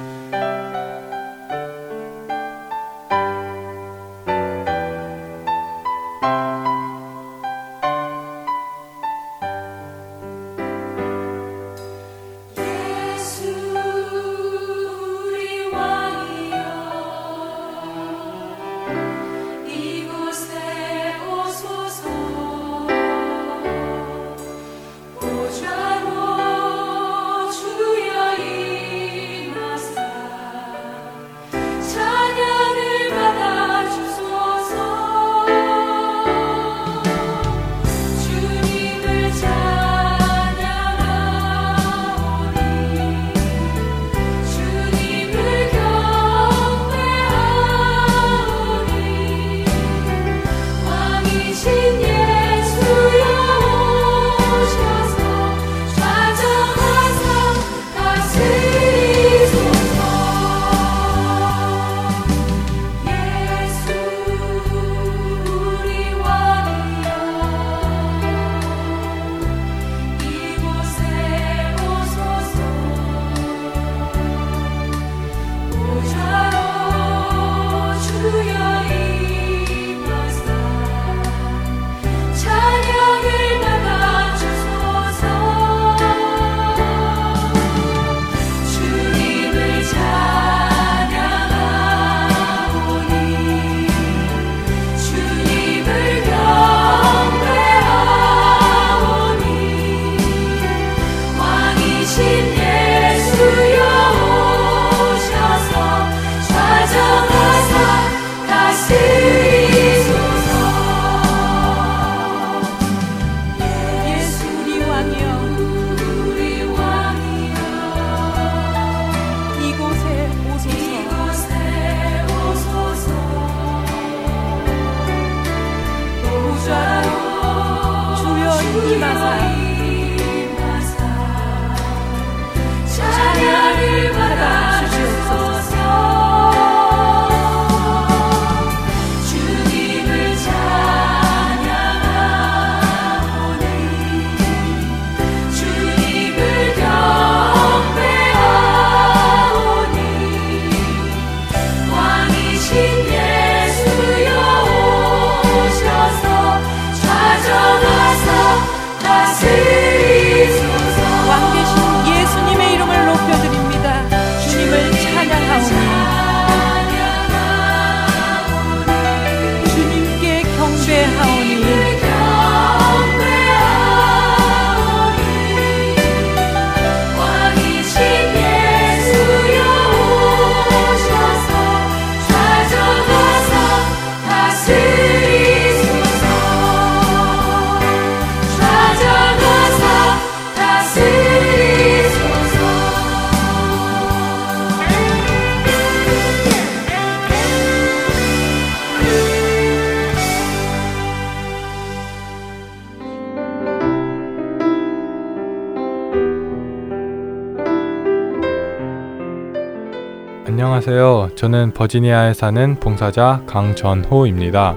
안녕하세요. 저는 버지니아에 사는 봉사자 강전호입니다.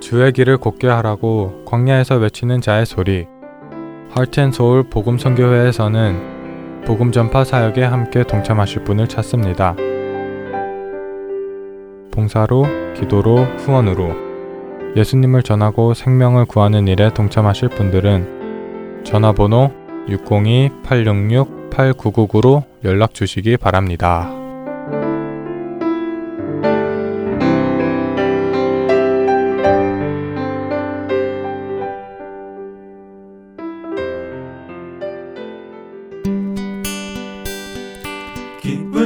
주의 길을 곧게 하라고 광야에서 외치는 자의 소리. 하트앤소울 복음선교회에서는 복음 전파 사역에 함께 동참하실 분을 찾습니다. 봉사로, 기도로, 후원으로 예수님을 전하고 생명을 구하는 일에 동참하실 분들은 전화번호 육공이 팔육육 팔구구구로 연락 주시기 바랍니다.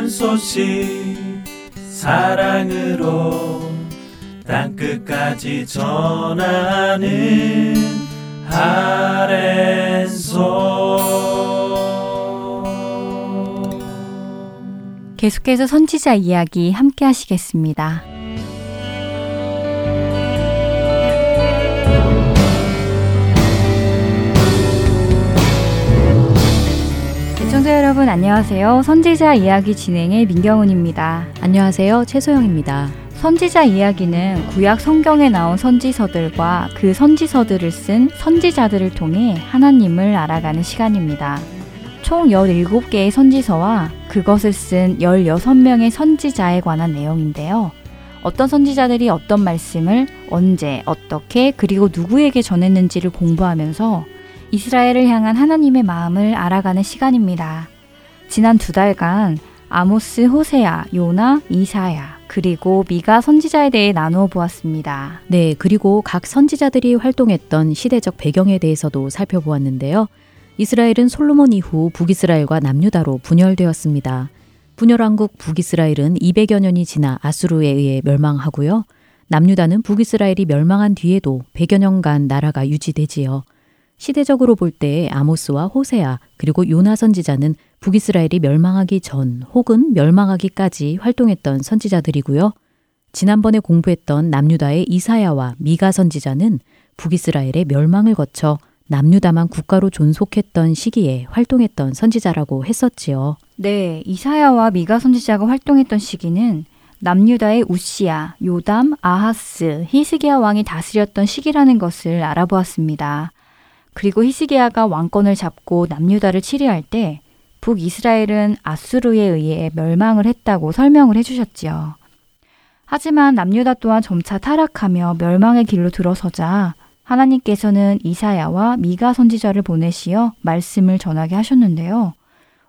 소식 사랑으로 땅끝까지 전하는 아랜소. 계속해서 선지자 이야기 함께 하시겠습니다. 시청자 여러분 안녕하세요. 선지자 이야기 진행의 민경훈입니다. 안녕하세요. 최소영입니다. 선지자 이야기는 구약 성경에 나온 선지서들과 그 선지서들을 쓴 선지자들을 통해 하나님을 알아가는 시간입니다. 총 열일곱 개의 선지서와 그것을 쓴 열여섯 명의 선지자에 관한 내용인데요. 어떤 선지자들이 어떤 말씀을 언제, 어떻게, 그리고 누구에게 전했는지를 공부하면서 이스라엘을 향한 하나님의 마음을 알아가는 시간입니다. 지난 두 달간 아모스, 호세아, 요나, 이사야, 그리고 미가 선지자에 대해 나누어 보았습니다. 네, 그리고 각 선지자들이 활동했던 시대적 배경에 대해서도 살펴보았는데요. 이스라엘은 솔로몬 이후 북이스라엘과 남유다로 분열되었습니다. 분열왕국 북이스라엘은 이백여 년이 지나 아수르에 의해 멸망하고요. 남유다는 북이스라엘이 멸망한 뒤에도 백여 년간 나라가 유지되지요. 시대적으로 볼 때 아모스와 호세아 그리고 요나 선지자는 북이스라엘이 멸망하기 전 혹은 멸망하기까지 활동했던 선지자들이고요. 지난번에 공부했던 남유다의 이사야와 미가 선지자는 북이스라엘의 멸망을 거쳐 남유다만 국가로 존속했던 시기에 활동했던 선지자라고 했었지요. 네, 이사야와 미가 선지자가 활동했던 시기는 남유다의 우시야, 요담, 아하스, 히스기야 왕이 다스렸던 시기라는 것을 알아보았습니다. 그리고 히스기야가 왕권을 잡고 남유다를 치리할 때 북이스라엘은 아수르에 의해 멸망을 했다고 설명을 해주셨지요. 하지만 남유다 또한 점차 타락하며 멸망의 길로 들어서자 하나님께서는 이사야와 미가 선지자를 보내시어 말씀을 전하게 하셨는데요.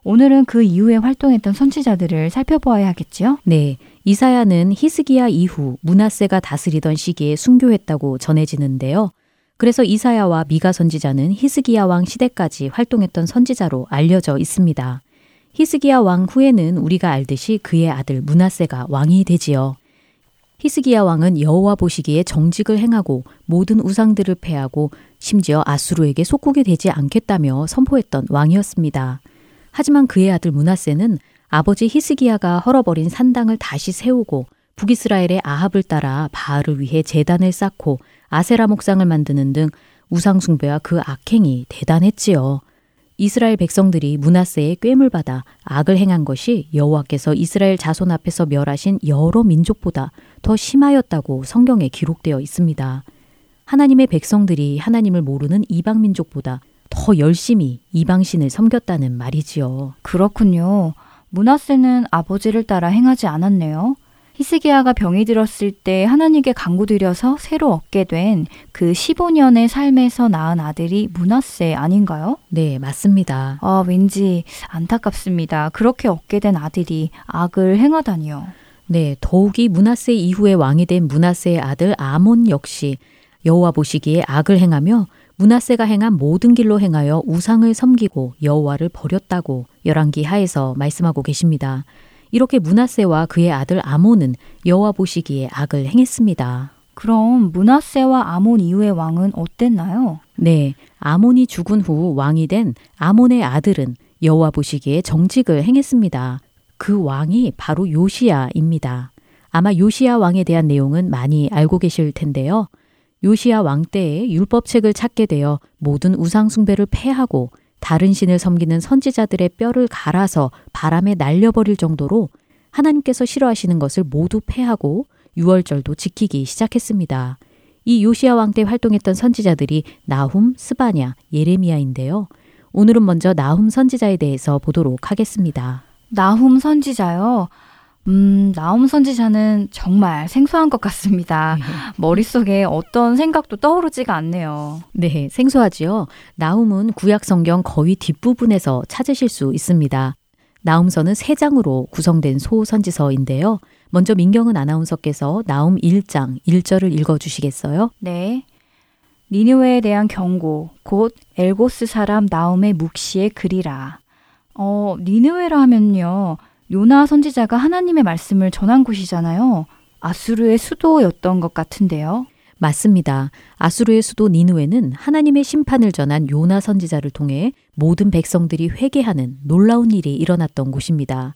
오늘은 그 이후에 활동했던 선지자들을 살펴보아야 하겠지요? 네, 이사야는 히스기야 이후 므낫세가 다스리던 시기에 순교했다고 전해지는데요. 그래서 이사야와 미가 선지자는 히스기야 왕 시대까지 활동했던 선지자로 알려져 있습니다. 히스기야 왕 후에는 우리가 알듯이 그의 아들 므낫세가 왕이 되지요. 히스기야 왕은 여호와 보시기에 정직을 행하고 모든 우상들을 폐하고 심지어 아수르에게 속국이 되지 않겠다며 선포했던 왕이었습니다. 하지만 그의 아들 므낫세는 아버지 히스기야가 헐어버린 산당을 다시 세우고 북이스라엘의 아합을 따라 바알을 위해 제단을 쌓고 아세라 목상을 만드는 등 우상 숭배와 그 악행이 대단했지요. 이스라엘 백성들이 므낫세의 꾀물 받아 악을 행한 것이 여호와께서 이스라엘 자손 앞에서 멸하신 여러 민족보다 더 심하였다고 성경에 기록되어 있습니다. 하나님의 백성들이 하나님을 모르는 이방 민족보다 더 열심히 이방신을 섬겼다는 말이지요. 그렇군요. 므낫세는 아버지를 따라 행하지 않았네요. 히스기야가 병이 들었을 때 하나님께 간구드려서 새로 얻게 된 그 십오 년의 삶에서 낳은 아들이 므낫세 아닌가요? 네, 맞습니다. 아, 왠지 안타깝습니다. 그렇게 얻게 된 아들이 악을 행하다니요. 네, 더욱이 므낫세 이후에 왕이 된 므낫세의 아들 아몬 역시 여호와 보시기에 악을 행하며 므낫세가 행한 모든 길로 행하여 우상을 섬기고 여호와를 버렸다고 열왕기 하에서 말씀하고 계십니다. 이렇게 므낫세와 그의 아들 아몬은 여호와 보시기에 악을 행했습니다. 그럼 므낫세와 아몬 이후의 왕은 어땠나요? 네, 아몬이 죽은 후 왕이 된 아몬의 아들은 여호와 보시기에 정직을 행했습니다. 그 왕이 바로 요시야입니다. 아마 요시야 왕에 대한 내용은 많이 알고 계실 텐데요. 요시야 왕 때에 율법책을 찾게 되어 모든 우상 숭배를 폐하고 다른 신을 섬기는 선지자들의 뼈를 갈아서 바람에 날려버릴 정도로 하나님께서 싫어하시는 것을 모두 폐하고 유월절도 지키기 시작했습니다. 이 요시야 왕 때 활동했던 선지자들이 나훔, 스바냐, 예레미야인데요. 오늘은 먼저 나훔 선지자에 대해서 보도록 하겠습니다. 나훔 선지자요? 음, 나훔 선지자는 정말 생소한 것 같습니다. 네. 머릿속에 어떤 생각도 떠오르지가 않네요. 네, 생소하지요. 나훔은 구약 성경 거의 뒷부분에서 찾으실 수 있습니다. 나훔서는 세 장으로 구성된 소선지서인데요. 먼저 민경은 아나운서께서 나훔 일 장 일 절을 읽어주시겠어요? 네. 니느웨에 대한 경고, 곧 엘고스 사람 나훔의 묵시에 글이라. 어, 니느웨라 하면요. 요나 선지자가 하나님의 말씀을 전한 곳이잖아요. 아수르의 수도였던 것 같은데요. 맞습니다. 아수르의 수도 니느웨는 하나님의 심판을 전한 요나 선지자를 통해 모든 백성들이 회개하는 놀라운 일이 일어났던 곳입니다.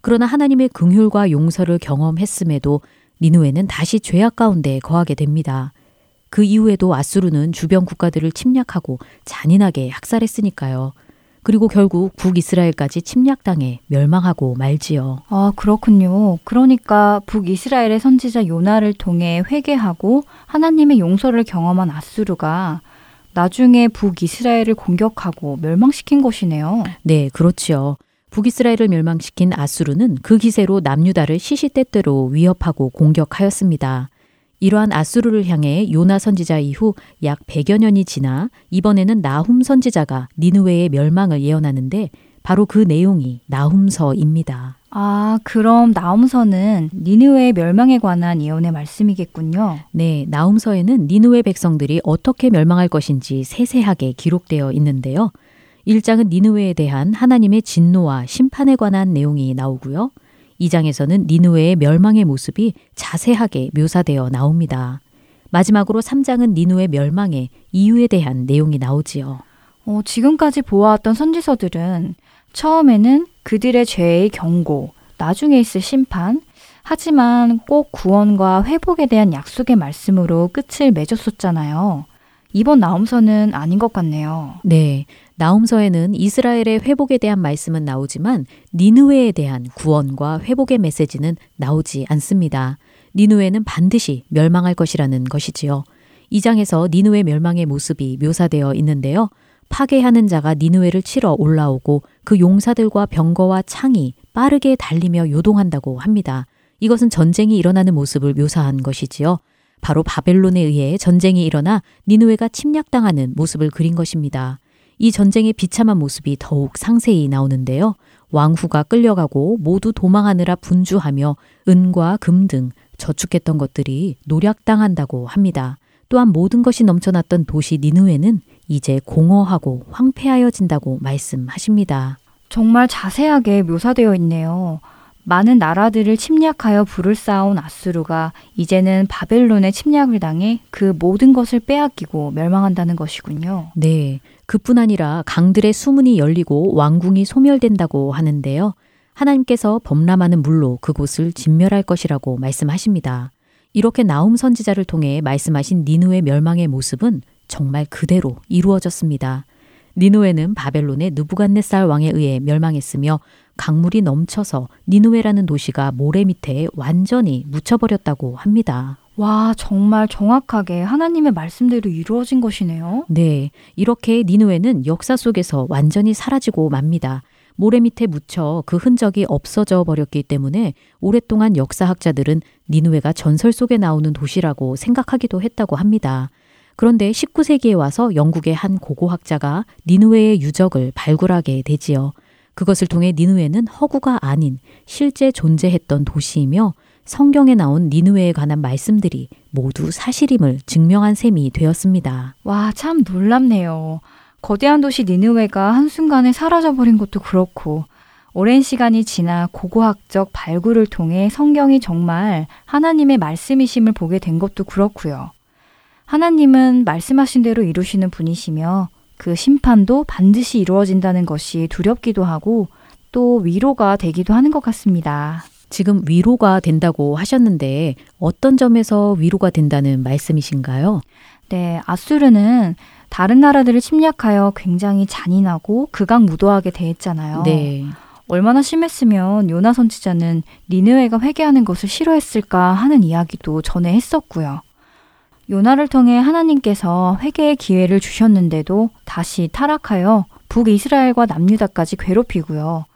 그러나 하나님의 긍휼과 용서를 경험했음에도 니느웨는 다시 죄악 가운데 거하게 됩니다. 그 이후에도 아수르는 주변 국가들을 침략하고 잔인하게 학살했으니까요. 그리고 결국 북이스라엘까지 침략당해 멸망하고 말지요. 아, 그렇군요. 그러니까 북이스라엘의 선지자 요나를 통해 회개하고 하나님의 용서를 경험한 아수르가 나중에 북이스라엘을 공격하고 멸망시킨 것이네요. 네, 그렇지요. 북이스라엘을 멸망시킨 아수르는 그 기세로 남유다를 시시때때로 위협하고 공격하였습니다. 이러한 아수르를 향해 요나 선지자 이후 약 백여 년이 지나 이번에는 나훔 선지자가 니느웨의 멸망을 예언하는데 바로 그 내용이 나훔서입니다. 아, 그럼 나훔서는 니느웨의 멸망에 관한 예언의 말씀이겠군요. 네, 나훔서에는 니느웨 백성들이 어떻게 멸망할 것인지 세세하게 기록되어 있는데요. 일 장은 니느웨에 대한 하나님의 진노와 심판에 관한 내용이 나오고요. 이 장에서는 니느웨의 멸망의 모습이 자세하게 묘사되어 나옵니다. 마지막으로 삼 장은 니느웨 멸망의 이유에 대한 내용이 나오지요. 어, 지금까지 보아왔던 선지서들은 처음에는 그들의 죄의 경고, 나중에 있을 심판, 하지만 꼭 구원과 회복에 대한 약속의 말씀으로 끝을 맺었었잖아요. 이번 나훔서는 아닌 것 같네요. 네. 나훔서에는 이스라엘의 회복에 대한 말씀은 나오지만 니느웨에 대한 구원과 회복의 메시지는 나오지 않습니다. 니느웨는 반드시 멸망할 것이라는 것이지요. 이 장에서 니느웨 멸망의 모습이 묘사되어 있는데요. 파괴하는 자가 니느웨를 치러 올라오고 그 용사들과 병거와 창이 빠르게 달리며 요동한다고 합니다. 이것은 전쟁이 일어나는 모습을 묘사한 것이지요. 바로 바벨론에 의해 전쟁이 일어나 니느웨가 침략당하는 모습을 그린 것입니다. 이 전쟁의 비참한 모습이 더욱 상세히 나오는데요. 왕후가 끌려가고 모두 도망하느라 분주하며 은과 금 등 저축했던 것들이 노략당한다고 합니다. 또한 모든 것이 넘쳐났던 도시 니느웨는 이제 공허하고 황폐하여진다고 말씀하십니다. 정말 자세하게 묘사되어 있네요. 많은 나라들을 침략하여 불을 쌓아온 아수르가 이제는 바벨론의 침략을 당해 그 모든 것을 빼앗기고 멸망한다는 것이군요. 네, 그뿐 아니라 강들의 수문이 열리고 왕궁이 소멸된다고 하는데요. 하나님께서 범람하는 물로 그곳을 진멸할 것이라고 말씀하십니다. 이렇게 나훔 선지자를 통해 말씀하신 니느웨 멸망의 모습은 정말 그대로 이루어졌습니다. 니누웨는 바벨론의 느부갓네살 왕에 의해 멸망했으며 강물이 넘쳐서 니누웨라는 도시가 모래 밑에 완전히 묻혀버렸다고 합니다. 와, 정말 정확하게 하나님의 말씀대로 이루어진 것이네요. 네, 이렇게 니누웨는 역사 속에서 완전히 사라지고 맙니다. 모래 밑에 묻혀 그 흔적이 없어져 버렸기 때문에 오랫동안 역사학자들은 니누웨가 전설 속에 나오는 도시라고 생각하기도 했다고 합니다. 그런데 십구 세기에 와서 영국의 한 고고학자가 니누웨의 유적을 발굴하게 되지요. 그것을 통해 니누웨는 허구가 아닌 실제 존재했던 도시이며 성경에 나온 니누웨에 관한 말씀들이 모두 사실임을 증명한 셈이 되었습니다. 와, 참 놀랍네요. 거대한 도시 니누웨가 한순간에 사라져버린 것도 그렇고 오랜 시간이 지나 고고학적 발굴을 통해 성경이 정말 하나님의 말씀이심을 보게 된 것도 그렇고요. 하나님은 말씀하신 대로 이루시는 분이시며 그 심판도 반드시 이루어진다는 것이 두렵기도 하고 또 위로가 되기도 하는 것 같습니다. 지금 위로가 된다고 하셨는데 어떤 점에서 위로가 된다는 말씀이신가요? 네, 아수르는 다른 나라들을 침략하여 굉장히 잔인하고 극악무도하게 대했잖아요. 네. 얼마나 심했으면 요나 선지자는 니느웨가 회개하는 것을 싫어했을까 하는 이야기도 전에 했었고요. 요나를 통해 하나님께서 회개의 기회를 주셨는데도 다시 타락하여 북이스라엘과 남유다까지 괴롭히고요.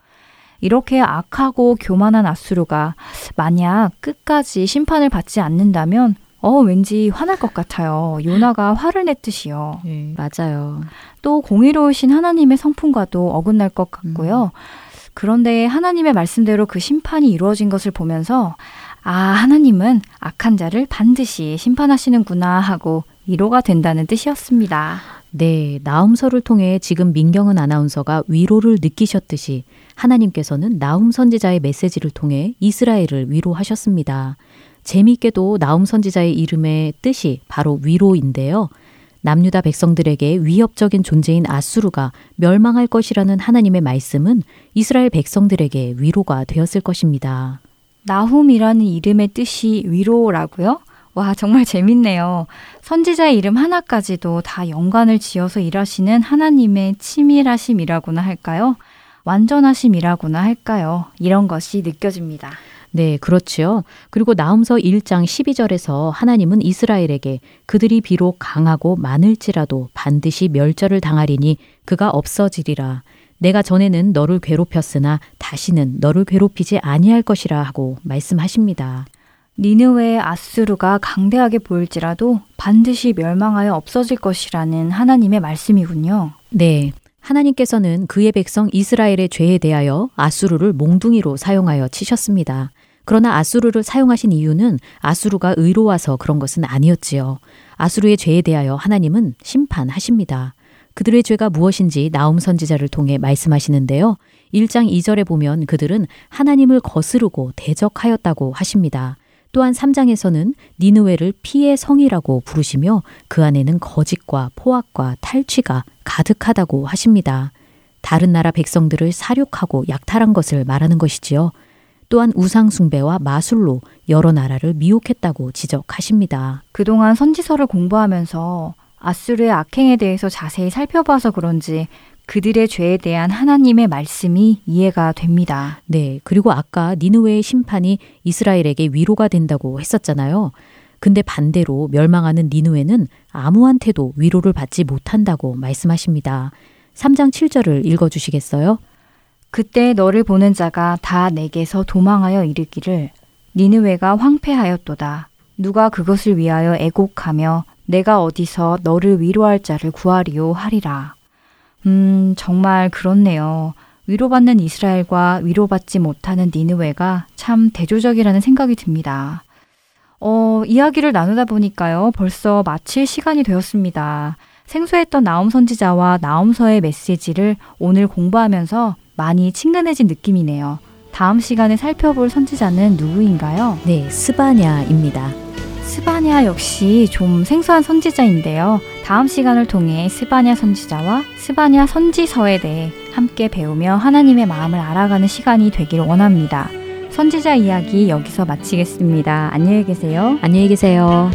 이렇게 악하고 교만한 아수르가 만약 끝까지 심판을 받지 않는다면 어 왠지 화날 것 같아요. 요나가 화를 냈듯이요. 네, 맞아요. 또 공의로우신 하나님의 성품과도 어긋날 것 같고요. 음. 그런데 하나님의 말씀대로 그 심판이 이루어진 것을 보면서 아, 하나님은 악한 자를 반드시 심판하시는구나 하고 위로가 된다는 뜻이었습니다. 네, 나음서를 통해 지금 민경은 아나운서가 위로를 느끼셨듯이 하나님께서는 나훔 선지자의 메시지를 통해 이스라엘을 위로하셨습니다. 재미있게도 나훔 선지자의 이름의 뜻이 바로 위로인데요. 남유다 백성들에게 위협적인 존재인 아수르가 멸망할 것이라는 하나님의 말씀은 이스라엘 백성들에게 위로가 되었을 것입니다. 나훔이라는 이름의 뜻이 위로라고요? 와, 정말 재밌네요. 선지자의 이름 하나까지도 다 연관을 지어서 일하시는 하나님의 치밀하심이라고나 할까요? 완전하심이라고나 할까요? 이런 것이 느껴집니다. 네, 그렇지요. 그리고 나훔서 일 장 십이 절에서 하나님은 이스라엘에게 그들이 비록 강하고 많을지라도 반드시 멸절을 당하리니 그가 없어지리라. 내가 전에는 너를 괴롭혔으나 다시는 너를 괴롭히지 아니할 것이라 하고 말씀하십니다. 니느웨의 아수르가 강대하게 보일지라도 반드시 멸망하여 없어질 것이라는 하나님의 말씀이군요. 네. 하나님께서는 그의 백성 이스라엘의 죄에 대하여 아수르를 몽둥이로 사용하여 치셨습니다. 그러나 아수르를 사용하신 이유는 아수르가 의로워서 그런 것은 아니었지요. 아수르의 죄에 대하여 하나님은 심판하십니다. 그들의 죄가 무엇인지 나훔 선지자를 통해 말씀하시는데요. 일 장 이 절에 보면 그들은 하나님을 거스르고 대적하였다고 하십니다. 또한 삼 장에서는 니느웨를 피의 성이라고 부르시며 그 안에는 거짓과 포악과 탈취가 가득하다고 하십니다. 다른 나라 백성들을 사륙하고 약탈한 것을 말하는 것이지요. 또한 우상 숭배와 마술로 여러 나라를 미혹했다고 지적하십니다. 그동안 선지서를 공부하면서 아수르의 악행에 대해서 자세히 살펴봐서 그런지 그들의 죄에 대한 하나님의 말씀이 이해가 됩니다. 네, 그리고 아까 니느웨의 심판이 이스라엘에게 위로가 된다고 했었잖아요. 근데 반대로 멸망하는 니느웨는 아무한테도 위로를 받지 못한다고 말씀하십니다. 삼 장 칠 절을 읽어주시겠어요? 그때 너를 보는 자가 다 내게서 도망하여 이르기를 니느웨가 황폐하였도다. 누가 그것을 위하여 애곡하며 내가 어디서 너를 위로할 자를 구하리오 하리라. 음, 정말 그렇네요. 위로받는 이스라엘과 위로받지 못하는 니느웨가 참 대조적이라는 생각이 듭니다. 어, 이야기를 나누다 보니까요. 벌써 마칠 시간이 되었습니다. 생소했던 나훔 선지자와 나훔서의 메시지를 오늘 공부하면서 많이 친근해진 느낌이네요. 다음 시간에 살펴볼 선지자는 누구인가요? 네, 스바냐입니다. 스바냐 역시 좀 생소한 선지자인데요. 다음 시간을 통해 스바냐 선지자와 스바냐 선지서에 대해 함께 배우며 하나님의 마음을 알아가는 시간이 되길 원합니다. 선지자 이야기 여기서 마치겠습니다. 안녕히 계세요. 안녕히 계세요.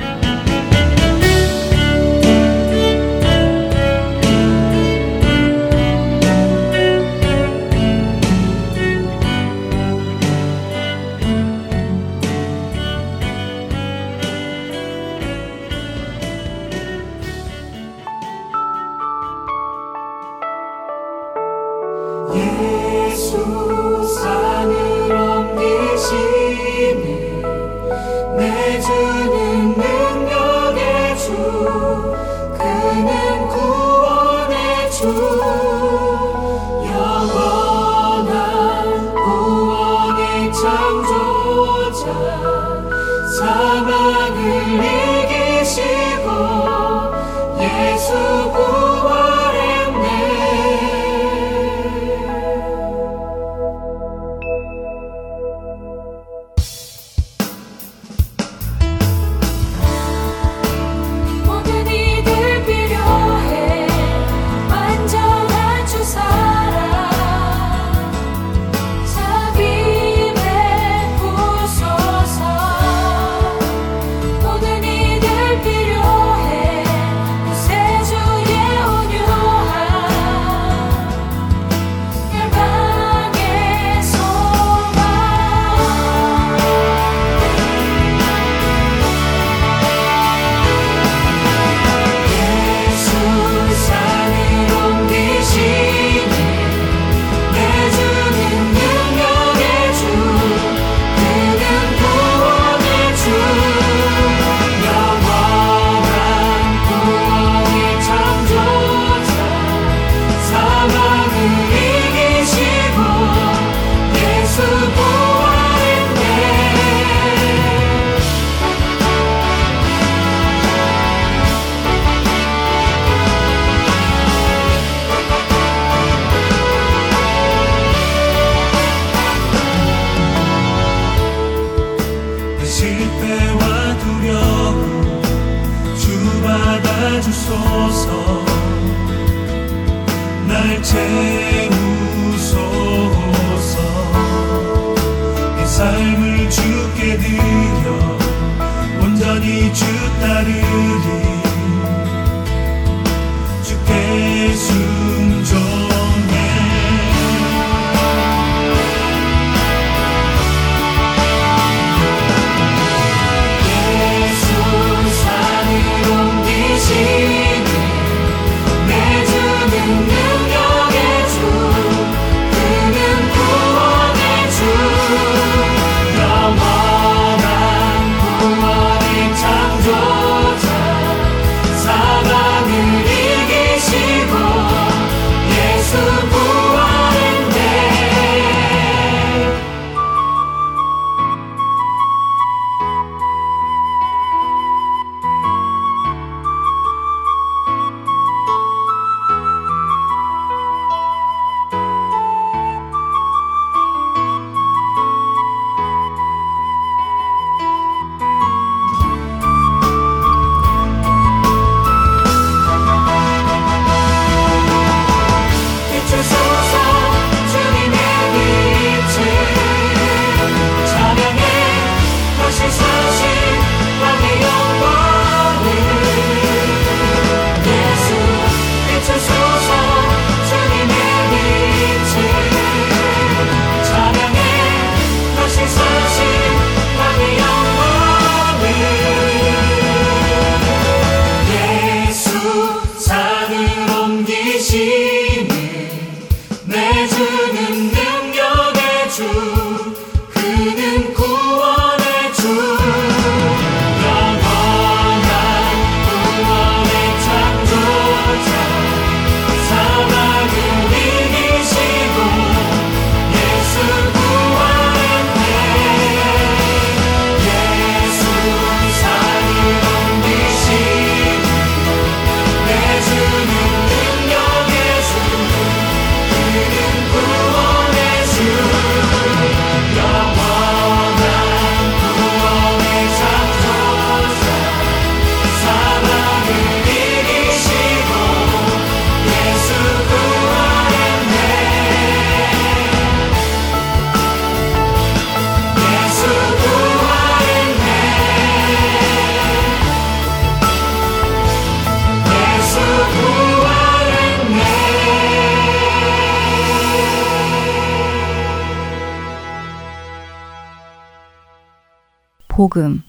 복음,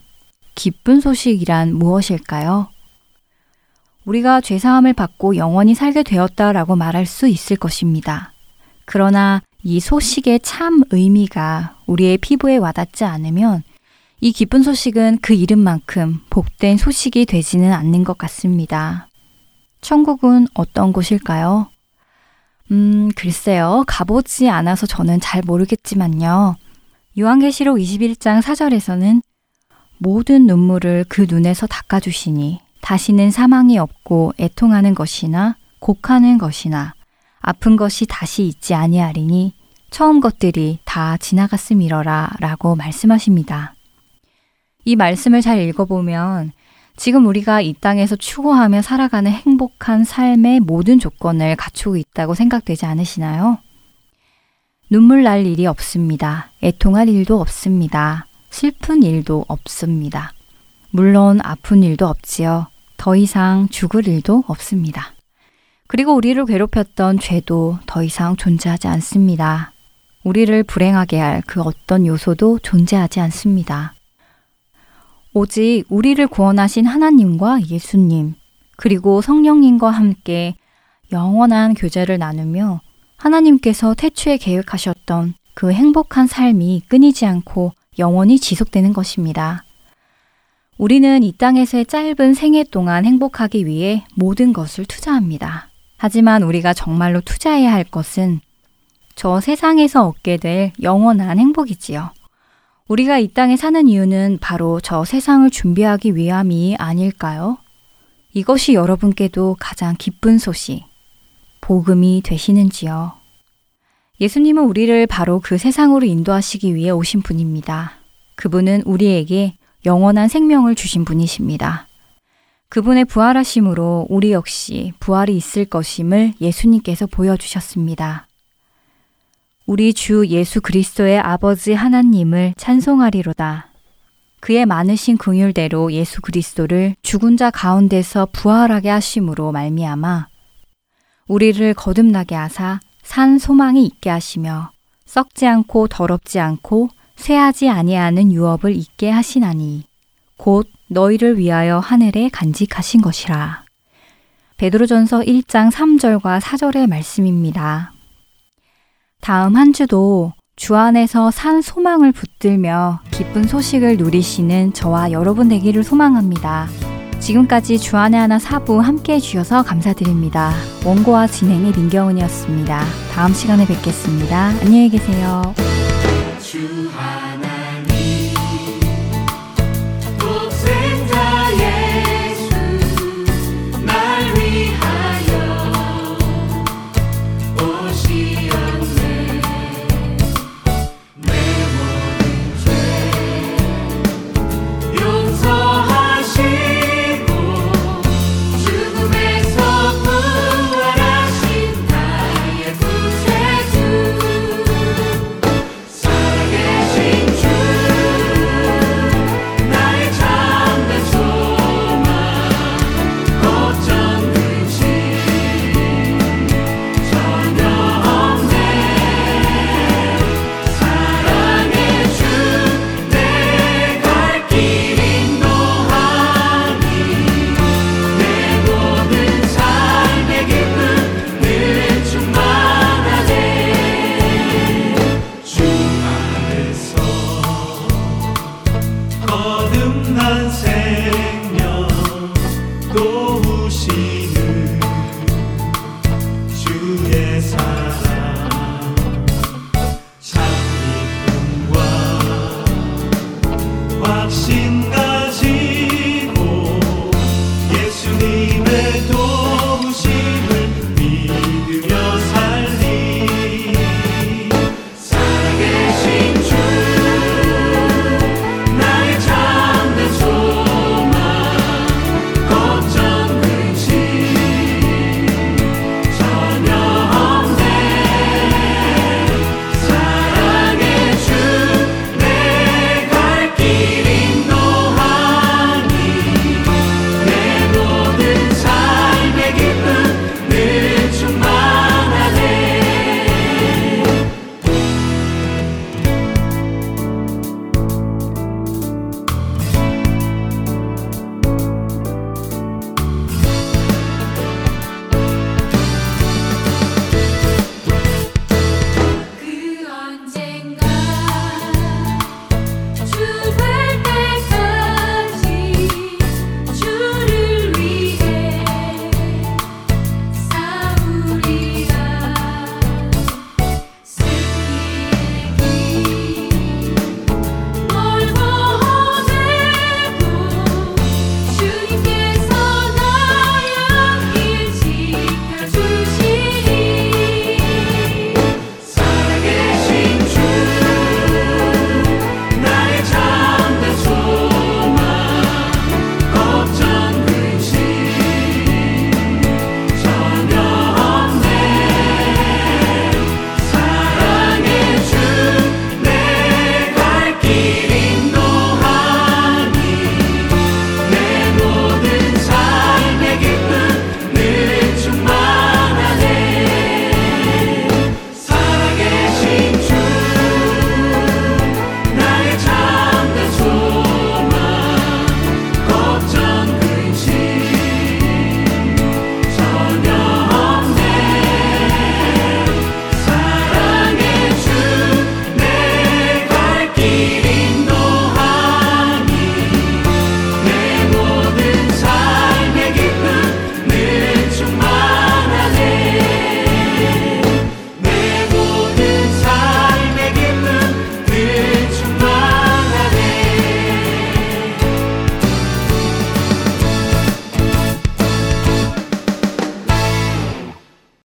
기쁜 소식이란 무엇일까요? 우리가 죄사함을 받고 영원히 살게 되었다라고 말할 수 있을 것입니다. 그러나 이 소식의 참 의미가 우리의 피부에 와닿지 않으면 이 기쁜 소식은 그 이름만큼 복된 소식이 되지는 않는 것 같습니다. 천국은 어떤 곳일까요? 음, 글쎄요. 가보지 않아서 저는 잘 모르겠지만요. 요한계시록 이십일 장 사 절에서는 모든 눈물을 그 눈에서 닦아주시니 다시는 사망이 없고 애통하는 것이나 곡하는 것이나 아픈 것이 다시 있지 아니하리니 처음 것들이 다 지나갔음이러라 라고 말씀하십니다. 이 말씀을 잘 읽어보면 지금 우리가 이 땅에서 추구하며 살아가는 행복한 삶의 모든 조건을 갖추고 있다고 생각되지 않으시나요? 눈물 날 일이 없습니다. 애통할 일도 없습니다. 슬픈 일도 없습니다. 물론 아픈 일도 없지요. 더 이상 죽을 일도 없습니다. 그리고 우리를 괴롭혔던 죄도 더 이상 존재하지 않습니다. 우리를 불행하게 할 그 어떤 요소도 존재하지 않습니다. 오직 우리를 구원하신 하나님과 예수님, 그리고 성령님과 함께 영원한 교제를 나누며 하나님께서 태초에 계획하셨던 그 행복한 삶이 끊이지 않고 영원히 지속되는 것입니다. 우리는 이 땅에서의 짧은 생애 동안 행복하기 위해 모든 것을 투자합니다. 하지만 우리가 정말로 투자해야 할 것은 저 세상에서 얻게 될 영원한 행복이지요. 우리가 이 땅에 사는 이유는 바로 저 세상을 준비하기 위함이 아닐까요? 이것이 여러분께도 가장 기쁜 소식, 복음이 되시는지요? 예수님은 우리를 바로 그 세상으로 인도하시기 위해 오신 분입니다. 그분은 우리에게 영원한 생명을 주신 분이십니다. 그분의 부활하심으로 우리 역시 부활이 있을 것임을 예수님께서 보여주셨습니다. 우리 주 예수 그리스도의 아버지 하나님을 찬송하리로다. 그의 많으신 긍휼대로 예수 그리스도를 죽은 자 가운데서 부활하게 하심으로 말미암아 우리를 거듭나게 하사 산 소망이 있게 하시며 썩지 않고 더럽지 않고 쇠하지 아니하는 유업을 있게 하시나니 곧 너희를 위하여 하늘에 간직하신 것이라. 베드로전서 일 장 삼 절과 사 절의 말씀입니다. 다음 한 주도 주 안에서 산 소망을 붙들며 기쁜 소식을 누리시는 저와 여러분 되기를 소망합니다. 지금까지 주안의 하나 사부 함께해 주셔서 감사드립니다. 원고와 진행의 민경은이었습니다. 다음 시간에 뵙겠습니다. 안녕히 계세요. 주 하나님 독생자 예수 날 위하여 오시었네. 내 모든 죄 용서하시고 죽음에서 부활하신 나의 구세주 시